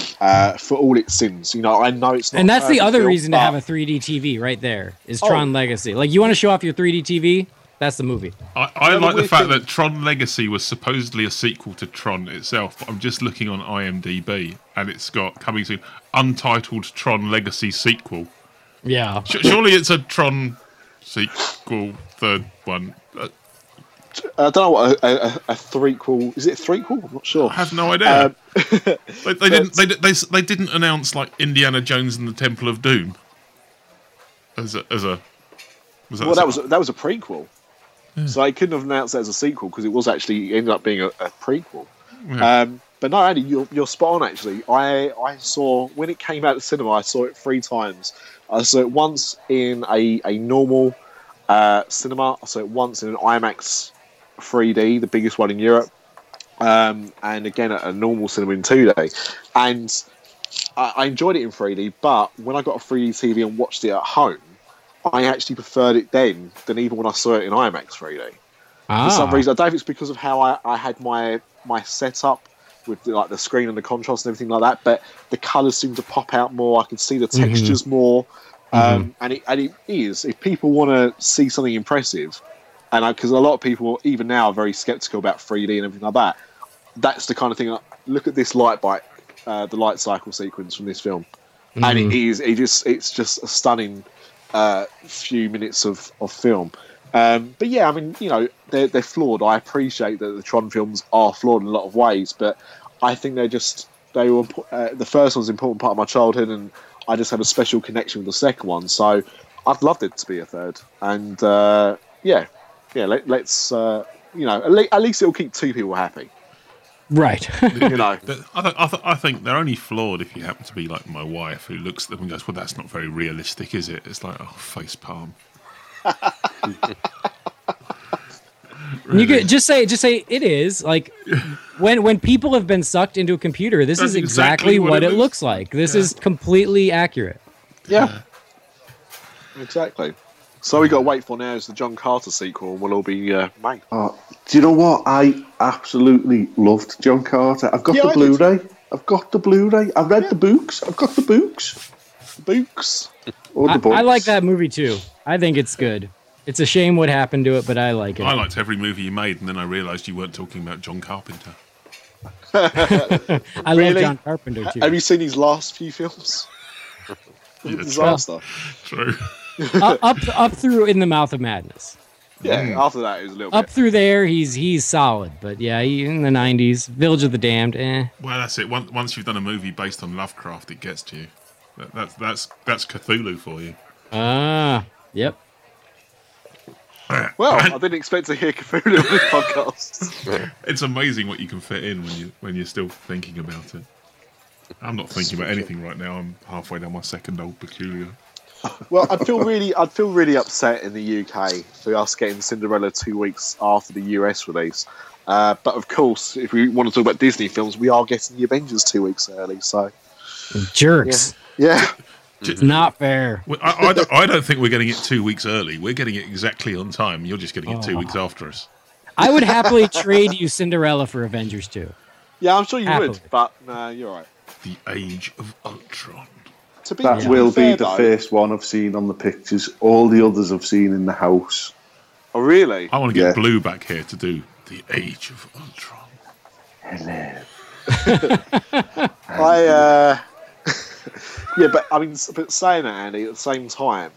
for all its sins. You know, I know it's not... And that's the other reason to have a 3D TV right there, is Tron Legacy. Like, you want to show off your 3D TV? That's the movie. I like the fact that Tron Legacy was supposedly a sequel to Tron itself, but I'm just looking on IMDb, and it's got, coming soon, Untitled Tron Legacy Sequel. Yeah. Surely it's a Tron... sequel, third one. I don't know what a threequel is. It a threequel? I'm not sure. I have no idea. They didn't announce like Indiana Jones and the Temple of Doom as a. That was a prequel. Yeah. So they couldn't have announced that as a sequel because it was actually ended up being a prequel. Yeah. But no, Andy, you're spot on. Actually, I saw when it came out of the cinema. I saw it 3 times. I saw it once in a normal cinema. I saw it once in an IMAX 3D, the biggest one in Europe, and again at a normal cinema in 2D. And I enjoyed it in 3D, but when I got a 3D TV and watched it at home, I actually preferred it then than even when I saw it in IMAX 3D. For some reason, I don't know if it's because of how I had my setup with like the screen and the contrast and everything like that, but the colours seem to pop out more. I could see the textures more, and it is. If people want to see something impressive, and because a lot of people even now are very sceptical about 3D and everything like that, that's the kind of thing. Look at this the light cycle sequence from this film, and it is. It's just a stunning few minutes of film. But yeah, I mean, you know, they're flawed. I appreciate that the Tron films are flawed in a lot of ways, but I think the first one's an important part of my childhood, and I just have a special connection with the second one. So I'd loved it to be a third, and let's you know, at least it'll keep 2 people happy, right? You know, I think they're only flawed if you happen to be like my wife, who looks at them and goes, "Well, that's not very realistic, is it?" It's like, oh, face palm. Really? You could just say it is like when people have been sucked into a computer. This is exactly what it looks like. This is completely accurate. Yeah, exactly. So we got to wait for now is the John Carter sequel. Will all be made. Oh, do you know what? I absolutely loved John Carter. I've got the Blu-ray. I've got the Blu-ray. I've read the books. I've got the books. I like that movie too. I think it's good. It's a shame what happened to it, but I like it. I liked every movie you made, and then I realised you weren't talking about John Carpenter. I love John Carpenter too. Have you seen his last few films? Disaster. True. Up through In the Mouth of Madness. Yeah, after that, it was a little bit. Up through there, he's solid. But yeah, in the 90s, Village of the Damned, eh. Well, that's it. Once you've done a movie based on Lovecraft, it gets to you. That's Cthulhu for you. Ah, yep. Well, I didn't expect to hear Cthulhu on this podcast. It's amazing what you can fit in when you're still thinking about it. I'm not thinking about anything right now. I'm halfway down my second Old Peculiar. Well, I'd feel really upset in the UK for us getting Cinderella 2 weeks after the US release. But of course, if we want to talk about Disney films, we are getting the Avengers 2 weeks early. So jerks. Yeah. It's not fair. I don't think we're getting it 2 weeks early. We're getting it exactly on time. You're just getting it 2 weeks after us. I would happily trade you Cinderella for Avengers 2. Yeah, I'm sure you would, but you're right. The Age of Ultron. That will be the first one I've seen on the pictures. All the others I've seen in the house. Oh, really? I want to get Blue back here to do The Age of Ultron. Hello. Yeah, but I mean, but saying that, Andy, at the same time,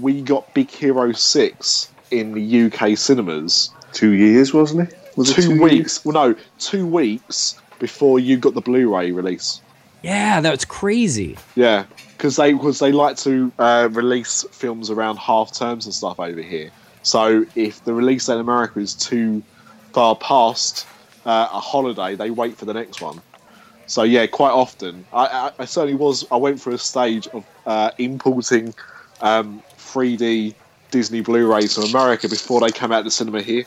we got Big Hero 6 in the UK cinemas. 2 years, wasn't it? Was 2 weeks? Well, no, 2 weeks before you got the Blu-ray release. Yeah, that's crazy. Yeah, because they like to release films around half terms and stuff over here. So if the release in America is too far past a holiday, they wait for the next one. So yeah, quite often I certainly was. I went through a stage of importing 3D Disney Blu-rays from America before they came out of the cinema here.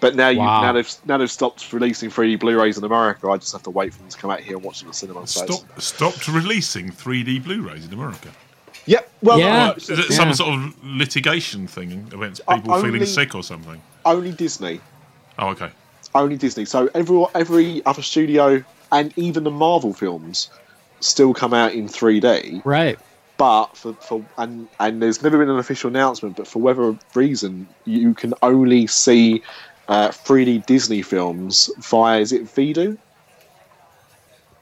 But now they've stopped releasing 3D Blu-rays in America. I just have to wait for them to come out here and watch them in the cinema. Stopped releasing 3D Blu-rays in America. Yep. Well, yeah. Is it some sort of litigation thing against people feeling sick or something? Only Disney. Oh, okay. Only Disney. So every other studio. And even the Marvel films still come out in 3D. Right. But for there's never been an official announcement, but for whatever reason, you can only see 3D Disney films via, is it Vudu?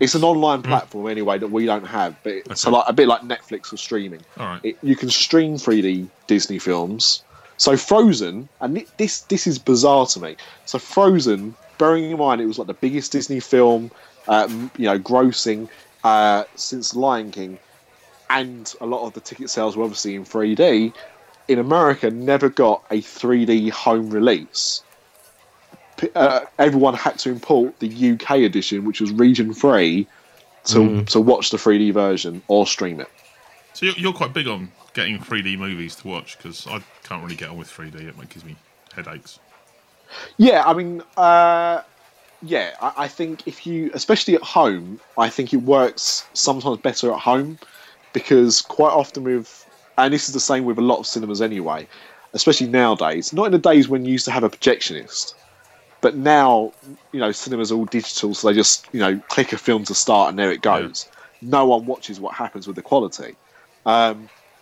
It's an online platform anyway that we don't have, but it's a bit like Netflix or streaming. All right. You can stream 3D Disney films. So Frozen, and this is bizarre to me. So Frozen, bearing in mind it was like the biggest Disney film, grossing since Lion King, and a lot of the ticket sales were obviously in 3D. In America, never got a 3D home release. Everyone had to import the UK edition, which was region free, to watch the 3D version or stream it. So you're quite big on getting 3D movies to watch, because I can't really get on with 3D. It gives me headaches. Yeah, I mean, I think if you, especially at home, I think it works sometimes better at home, because quite often and this is the same with a lot of cinemas anyway, especially nowadays, not in the days when you used to have a projectionist, but now, cinemas are all digital, so they just, click a film to start and there it goes. Yeah. No one watches what happens with the quality.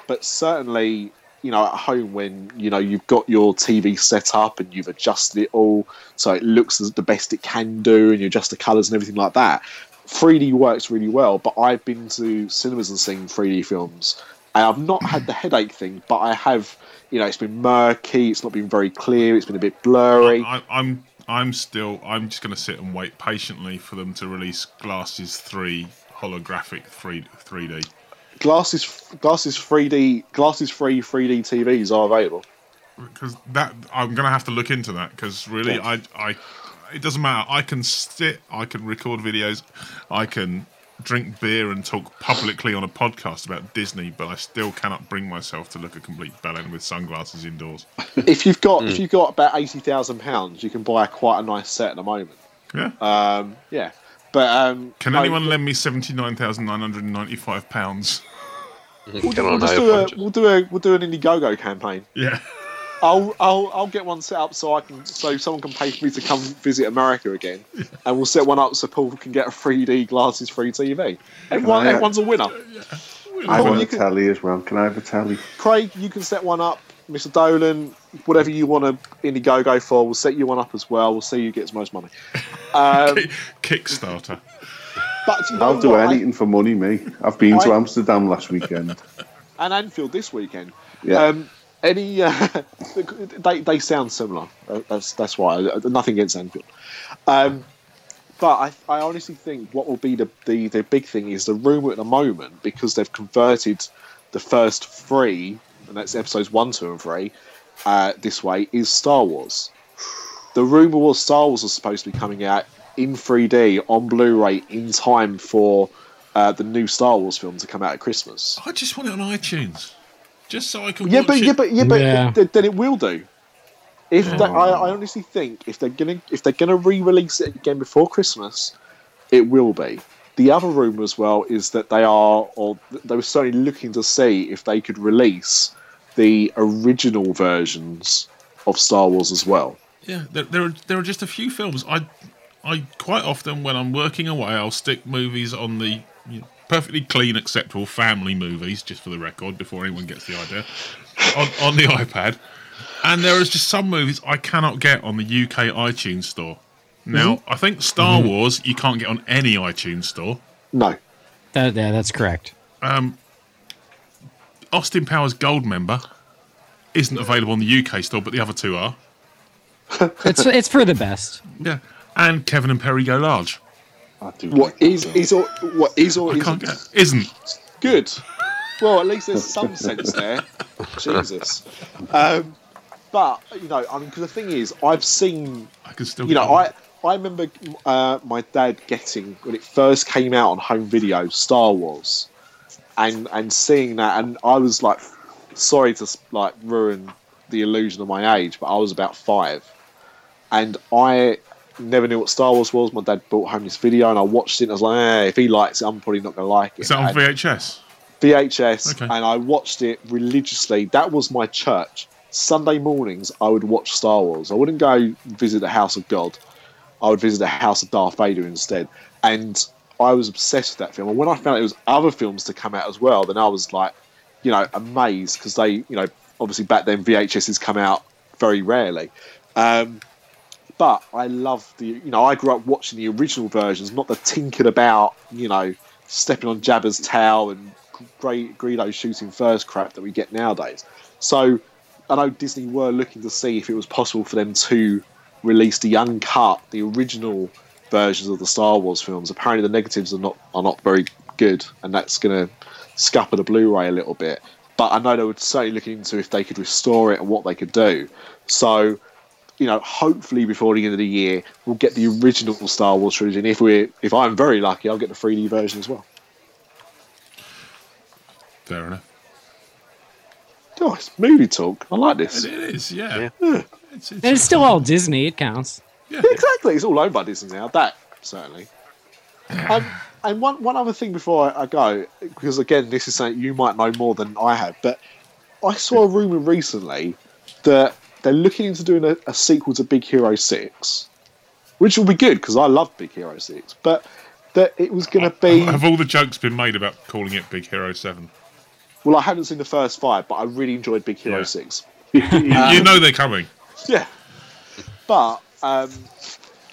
But certainly, at home when, you've got your TV set up and you've adjusted it all so it looks as the best it can do and you adjust the colours and everything like that, 3D works really well, but I've been to cinemas and seen 3D films and I've not had the headache thing, but I have, it's been murky, it's not been very clear, it's been a bit blurry. I'm just going to sit and wait patiently for them to release Glasses 3 holographic 3D. Glasses free 3D TVs are available. Because I'm going to have to look into that. Because really, yeah. It doesn't matter. I can sit. I can record videos. I can drink beer and talk publicly on a podcast about Disney. But I still cannot bring myself to look a complete bellend with sunglasses indoors. If you've got about £80,000, you can buy quite a nice set at the moment. Yeah. Yeah. But, can anyone lend me £79,995? We'll do an Indiegogo campaign. Yeah, I'll get one set up so someone can pay for me to come visit America again, and we'll set one up so Paul can get a 3D glasses free TV. Everyone's a winner. Yeah. I want a tally as well. Can I have a tally? Craig, you can set one up. Mr. Dolan, whatever you want to Indiegogo for, we'll set you one up as well. We'll see who gets most money. Kickstarter. I'll do anything for money, me. I've been to Amsterdam last weekend. And Anfield this weekend. Yeah. Any they sound similar. That's why. Nothing against Anfield. But I honestly think what will be the big thing is the rumour at the moment, because they've converted the first three, and that's episodes 1, 2, and 3, this way, is Star Wars. The rumour was Star Wars was supposed to be coming out in 3D on Blu-ray in time for the new Star Wars film to come out at Christmas. I just want it on iTunes, just so I can watch it. But then it will do. I honestly think if they're gonna re-release it again before Christmas, it will be. The other rumor as well is that they were certainly looking to see if they could release the original versions of Star Wars as well. Yeah, there are just a few films. I quite often, when I'm working away, I'll stick movies on the perfectly clean, acceptable family movies, just for the record, before anyone gets the idea, on the iPad. And there is just some movies I cannot get on the UK iTunes store. Now, I think Star Wars, you can't get on any iTunes store. No. Yeah, that's correct. Austin Powers Gold Member isn't available on the UK store, but the other two are. It's for the best. Yeah. And Kevin and Perry Go Large. I do. Isn't. Good. Well, at least there's some sense there. Jesus. But, because the thing is, I've seen... I can still I remember my dad getting, when it first came out on home video, Star Wars, and seeing that, and I was like, sorry to ruin the illusion of my age, but I was about 5. And I never knew what Star Wars was. My dad brought home this video, and I watched it, and I was like, if he likes it, I'm probably not going to like it. Is that on VHS? VHS, okay. And I watched it religiously. That was my church. Sunday mornings, I would watch Star Wars. I wouldn't go visit the House of God. I would visit the House of Darth Vader instead. And I was obsessed with that film. And when I found out there was other films to come out as well, then I was like, amazed, because they, obviously back then VHSs come out very rarely. But I love I grew up watching the original versions, not the tinkered about, stepping on Jabba's towel and Greedo shooting first crap that we get nowadays. So I know Disney were looking to see if it was possible for them to release the uncut, the original versions of the Star Wars films. Apparently the negatives are not very good, and that's going to scupper the Blu-ray a little bit. But I know they would certainly look into if they could restore it and what they could do. So, hopefully before the end of the year, we'll get the original Star Wars trilogy. And if I'm very lucky, I'll get the 3D version as well. Fair enough. Oh, it's movie talk. I like this. It is, yeah. It's still all Disney. It counts. Yeah. Exactly. It's all owned by Disney now. That, certainly. And one other thing before I go, because, again, this is something you might know more than I have, but I saw a rumour recently that they're looking into doing a sequel to Big Hero 6, which will be good, because I love Big Hero 6, but that it was going to be... Have all the jokes been made about calling it Big Hero 7? Well, I haven't seen the first 5, but I really enjoyed Big Hero 6. They're coming. Yeah. But,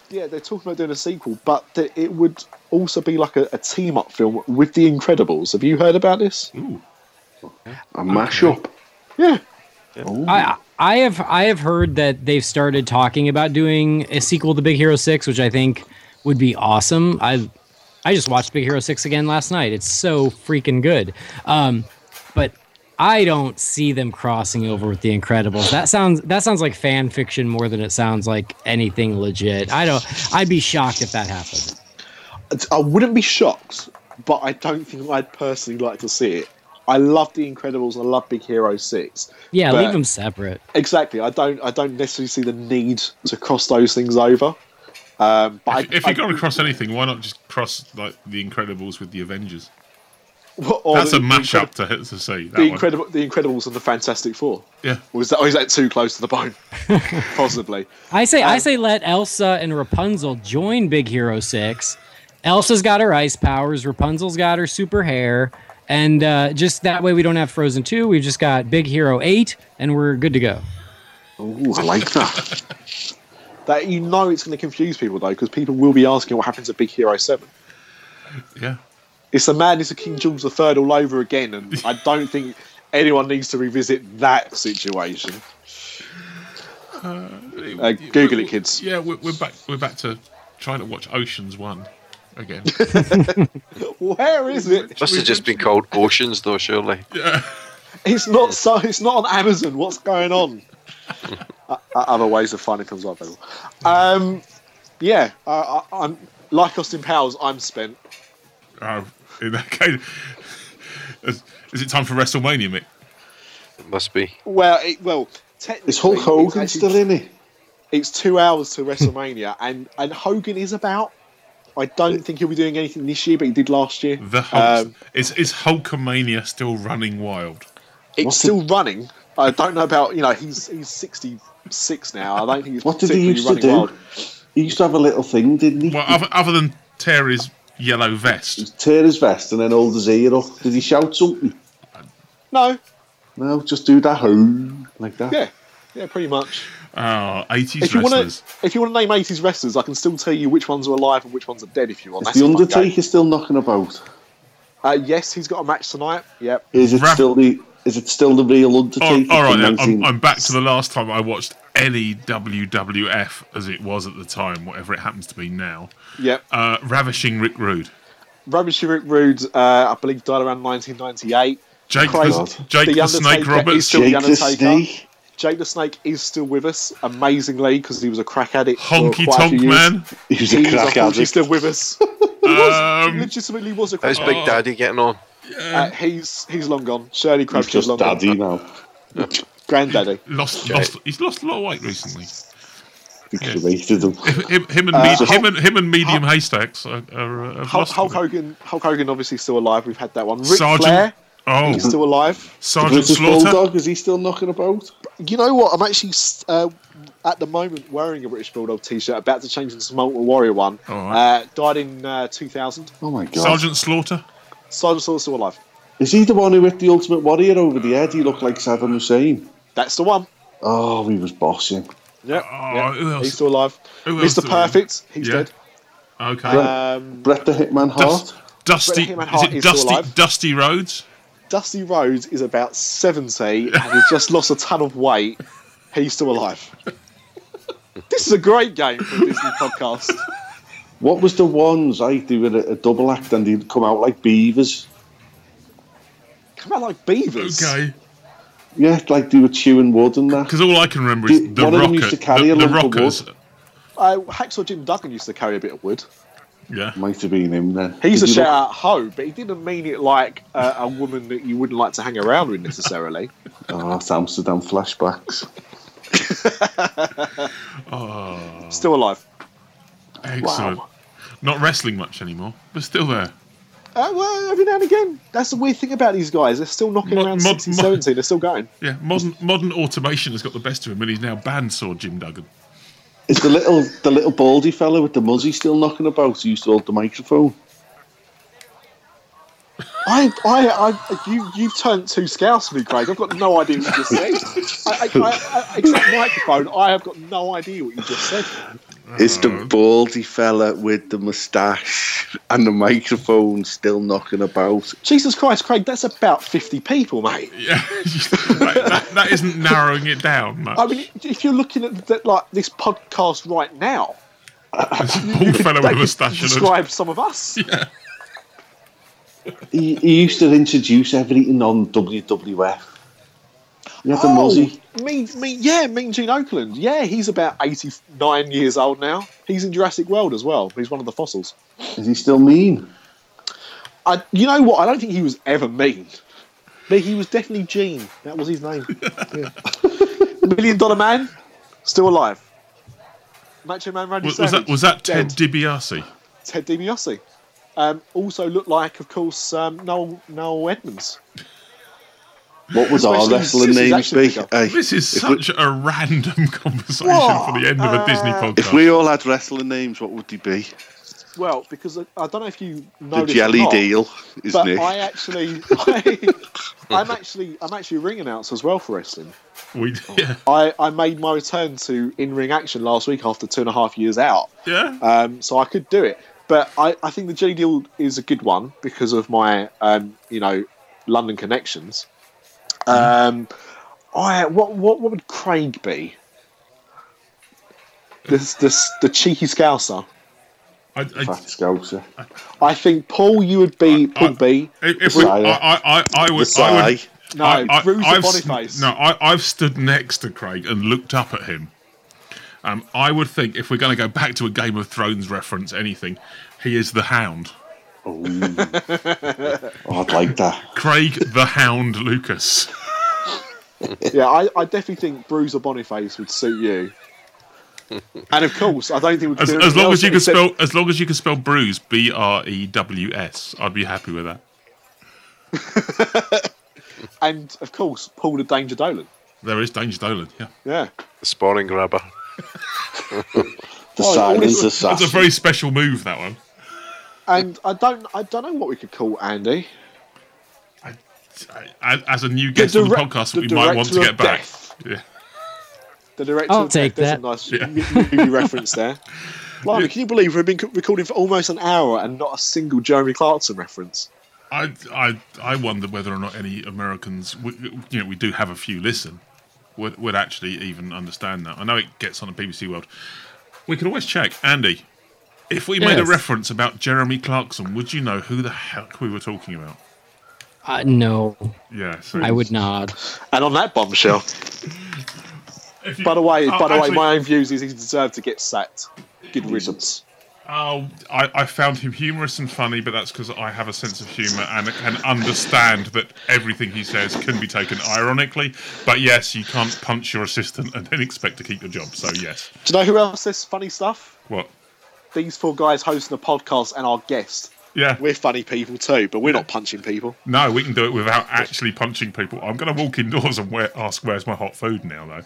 they're talking about doing a sequel, but it would also be like a team-up film with The Incredibles. Have you heard about this? Ooh. A mash-up. Yeah. I have heard that they've started talking about doing a sequel to Big Hero 6, which I think would be awesome. I just watched Big Hero 6 again last night. It's so freaking good. But I don't see them crossing over with The Incredibles. That sounds like fan fiction more than it sounds like anything legit. I'd be shocked if that happened. I wouldn't be shocked, but I don't think I'd personally like to see it. I love The Incredibles. I love Big Hero 6. Yeah, leave them separate. Exactly. I don't necessarily see the need to cross those things over. But if you're going to cross anything, why not just cross The Incredibles with the Avengers? That's a mashup to say. The Incredibles and the Fantastic Four. Yeah. Is that too close to the bone? Possibly. I say let Elsa and Rapunzel join Big Hero 6. Elsa's got her ice powers. Rapunzel's got her super hair. And just that way we don't have Frozen 2. We've just got Big Hero 8, and we're good to go. Ooh, I like that. That it's going to confuse people, though, because people will be asking what happens at Big Hero 7. Yeah. It's the madness of King George III all over again, and I don't think anyone needs to revisit that situation. Google it, kids. Yeah, we're back to trying to watch Ocean's 1 again. Where is it? Must have just been called Oceans, though, surely. Yeah. It's not so. It's not on Amazon. What's going on? Other ways of finding comes up. Yeah, I'm like Austin Powers. I'm spent. Oh, in that case, is it time for WrestleMania, Mick? It must be. Well, technically, is Hulk Hogan still in it? It's 2 hours to WrestleMania, and Hogan is about. I don't think he'll be doing anything this year, but he did last year. The Hulk is Hulkamania still running wild? It's still running. I don't know about he's 66 now. I don't think he's particularly running wild. He used to have a little thing, didn't he? Well, other than tear his yellow vest, and then hold his ear up. Did he shout something? No, just do that home like that. Yeah, pretty much. Oh, 80s wrestlers. If you want to name 80s wrestlers, I can still tell you which ones are alive and which ones are dead if you want. Is The Undertaker still knocking about? Yes, he's got a match tonight. Yep. Is it still the real Undertaker? All right, then. I'm back to the last time I watched any WWF as it was at the time, whatever it happens to be now. Yep. Ravishing Rick Rude. I believe, died around 1998. Jake the Snake Roberts. Jake the Snake is still with us, amazingly, because he was a crack addict. Honky Tonk Man. He was a crack addict. He's still with us. He legitimately was a crack addict. How's Big Daddy getting on? He's long gone. Shirley Crabtree's long gone. He's just Daddy now. Granddaddy. He's lost a lot of weight recently. Him and Medium Haystacks are lost. Hulk Hogan obviously still alive. We've had that one. Ric Flair. Oh, he's still alive. Sergeant Slaughter. Bulldog, is he still knocking about? You know what? I'm actually at the moment wearing a British Bulldog t-shirt, about to change into some Ultimate Warrior one. Right. Died in 2000. Oh my god. Sergeant Slaughter's still alive. Is he the one who hit the Ultimate Warrior over the head? He looked like Saddam Hussein. That's the one. Oh, he was bossing. Yeah. Who else? He's still alive. Mr. Perfect. He's dead. Okay. Bret the Hitman Hart. Dusty Rhodes? Dusty Rhodes is about 70 and he's just lost a ton of weight. He's still alive. This is a great game for a Disney podcast. What was the ones they were a double act and he'd come out like beavers? Okay. Yeah, like they were chewing wood and that. Because all I can remember is the Rockers. The Rockers. Hacksaw Jim Duggan used to carry a bit of wood. Yeah. Might have been him then. He used to shout out ho, but he didn't mean it like a woman that you wouldn't like to hang around with necessarily. That's Amsterdam flashbacks. Still alive. Excellent. Wow. Not wrestling much anymore, but still there. Well, every now and again. That's the weird thing about these guys. They're still knocking around 60, 70. They're still going. Yeah, modern automation has got the best of him, and he's now bandsaw Jim Duggan. Is the little baldy fella with the muzzy still knocking about? Who used to hold the microphone. You've turned too scouse for me, Craig. I've got no idea what you just said. Except microphone, I have got no idea what you just said. Is the baldy fella with the moustache and the microphone still knocking about? Jesus Christ, Craig, that's about 50 people, mate. Yeah, that isn't narrowing it down much. I mean, if you're looking at this podcast right now, bald fella with a moustache, describe some of us. Yeah. He used to introduce everything on WWF. You had the muzzy. Mean Gene Oakland. Yeah, he's about 89 years old now. He's in Jurassic World as well. He's one of the fossils. Is he still mean? You know what? I don't think he was ever mean. But he was definitely Gene. That was his name. Yeah. $1 Million Man, still alive. Macho Man Randy Savage. Was that Ted DiBiase? Ted DiBiase. Also looked like, of course, Noel Edmonds. What was our wrestling names be? This is such a random conversation for the end of a Disney podcast. If we all had wrestling names, what would they be? Well, because I don't know if you know the Jelly Deal, isn't it? I'm actually a ring announcer as well for wrestling. I made my return to in-ring action last week after 2.5 years out. Yeah. So I could do it. But I think the Jelly Deal is a good one because of my London connections. What would Craig be? The cheeky scouser. I think Paul, you would be Paul B. I would. No, Bruce the Bodyface. No, I've stood next to Craig and looked up at him. I would think, if we're going to go back to a Game of Thrones reference, anything, he is the Hound. Oh, I'd like that. Craig the Hound Lucas. Yeah, I definitely think Bruiser Boniface would suit you. And of course, I don't think we could do as long as you can spell Bruise, B-R-E-W-S, I'd be happy with that. And of course, Paul the Danger Dolan. There is Danger Dolan, yeah. Yeah. The sparring grabber. That's a very special move, that one. And I don't know what we could call Andy. As a new guest on the podcast, we might want to get back. Yeah. The director I'll of take Death. That. Nice movie reference there. Blimey, can you believe we've been recording for almost an hour and not a single Jeremy Clarkson reference? I wonder whether or not any Americans, we do have a few listen, would actually even understand that. I know it gets on the BBC World. We can always check. Andy, if we made a reference about Jeremy Clarkson, would you know who the heck we were talking about? No. Yeah, so I would not. And on that bombshell. By the way, my own views is he deserved to get sacked. Good riddance. Oh, I found him humorous and funny, but that's because I have a sense of humour and can understand that everything he says can be taken ironically. But yes, you can't punch your assistant and then expect to keep your job, so yes. Do you know who else says funny stuff? What? These four guys hosting a podcast and our guest. Yeah. We're funny people too, but we're not punching people. No, we can do it without actually punching people. I'm going to walk indoors and ask where's my hot food now, though.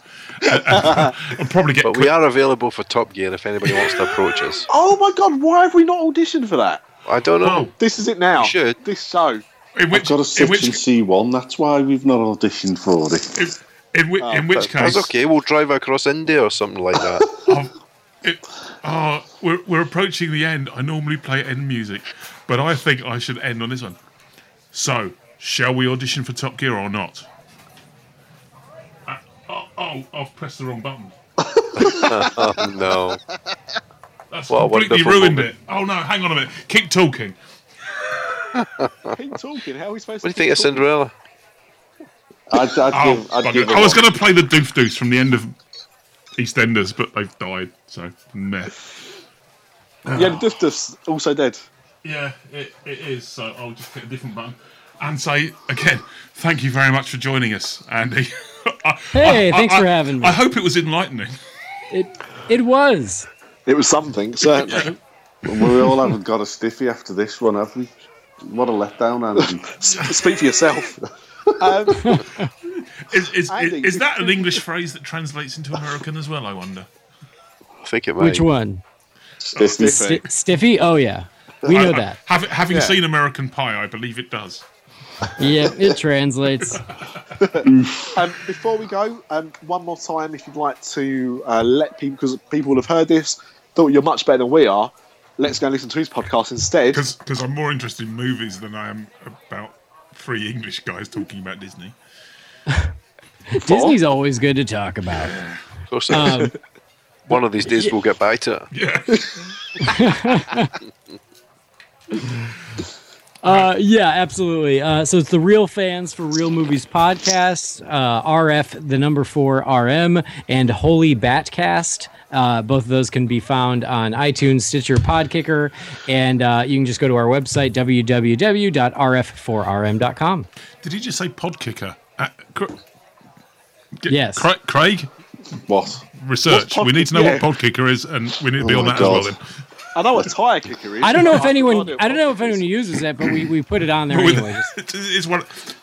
And probably get we are available for Top Gear if anybody wants to approach us. Oh my God, why have we not auditioned for that? I don't know. This is it now. You should. This show. I've got a section C1, that's why we've not auditioned for it. In which case... That's okay, we'll drive across India or something like that. We're approaching the end. I normally play end music, but I think I should end on this one. So, shall we audition for Top Gear or not? I've pressed the wrong button. Oh, no. That's completely ruined it. Oh, no, hang on a minute. Keep talking. Keep talking? How are we supposed to... What do you think of Cinderella? I was going to play the doof-doofs from the end of... EastEnders, but they've died, so meh. Yeah, the Duftus also dead. Yeah, it is, so I'll just hit a different button and say, again, thank you very much for joining us, Andy. Thanks for having me. I hope it was enlightening. It was. It was something, certainly. We all haven't got a stiffy after this one, have we? What a letdown, Andy. Speak for yourself. Is that an English phrase that translates into American as well, I wonder? I think it might. Which one? Stiffy? Oh, yeah. We know that. Having seen American Pie, I believe it does. Yeah, it translates. Before we go, one more time, if you'd like to let people, because people will have heard this, thought you're much better than we are, let's go and listen to his podcast instead. Because I'm more interested in movies than I am about three English guys talking about Disney. Disney's always good to talk about. Of course, one of these days we'll get back to it. Yeah. Yeah, absolutely. So it's the Real Fans for Real Movies podcast, RF, the number 4RM, and Holy Batcast. Both of those can be found on iTunes, Stitcher, Podkicker, and you can just go to our website, www.rf4rm.com. Did he just say Podkicker? Yes. Craig? What? Research. We need to know what Podkicker is, and we need to be on that as well then. I know what tire kicker is. I don't know if anyone uses that, but we put it on there anyway.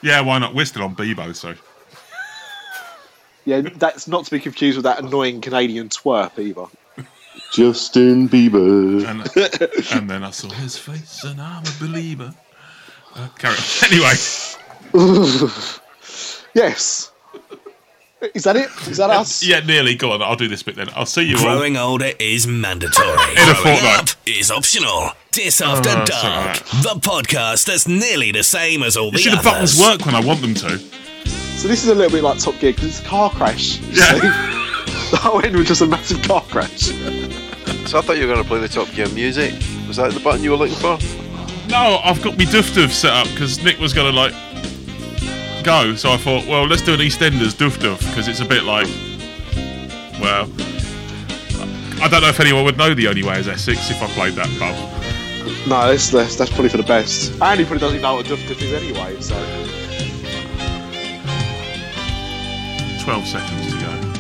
Yeah, why not? We're still on Bebo, so. Yeah, that's not to be confused with that annoying Canadian twerp either. Justin Bieber. And then I saw his face, and I'm a believer. Carry on. Anyway. Yes. Is that it? Is that us? Yeah, nearly. Go on, I'll do this bit then. I'll see you all. Growing older is mandatory. In a fortnight. Is optional. Diz After Dark. The podcast that's nearly the same as all the others. You see the buttons work when I want them to. So this is a little bit like Top Gear because it's a car crash. Yeah. The whole end was just a massive car crash. So I thought you were going to play the Top Gear music. Was that the button you were looking for? No, I've got me doof-doof set up because Nick was going to like go. So I thought, well, let's do an EastEnders doof-doof because it's a bit like, well, I don't know if anyone would know The Only Way Is Essex if I played that pub. No, that's probably for the best. Andy probably doesn't even know what a doof-doof is anyway, so... 12 seconds to go.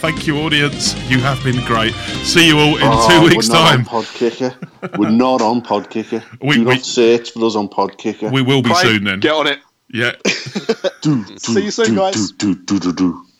Thank you, audience. You have been great. See you all in 2 weeks' time. We're not on Podkicker. Do not search for us on Podkicker. We will be soon then. Get on it. Yeah. See you soon, guys.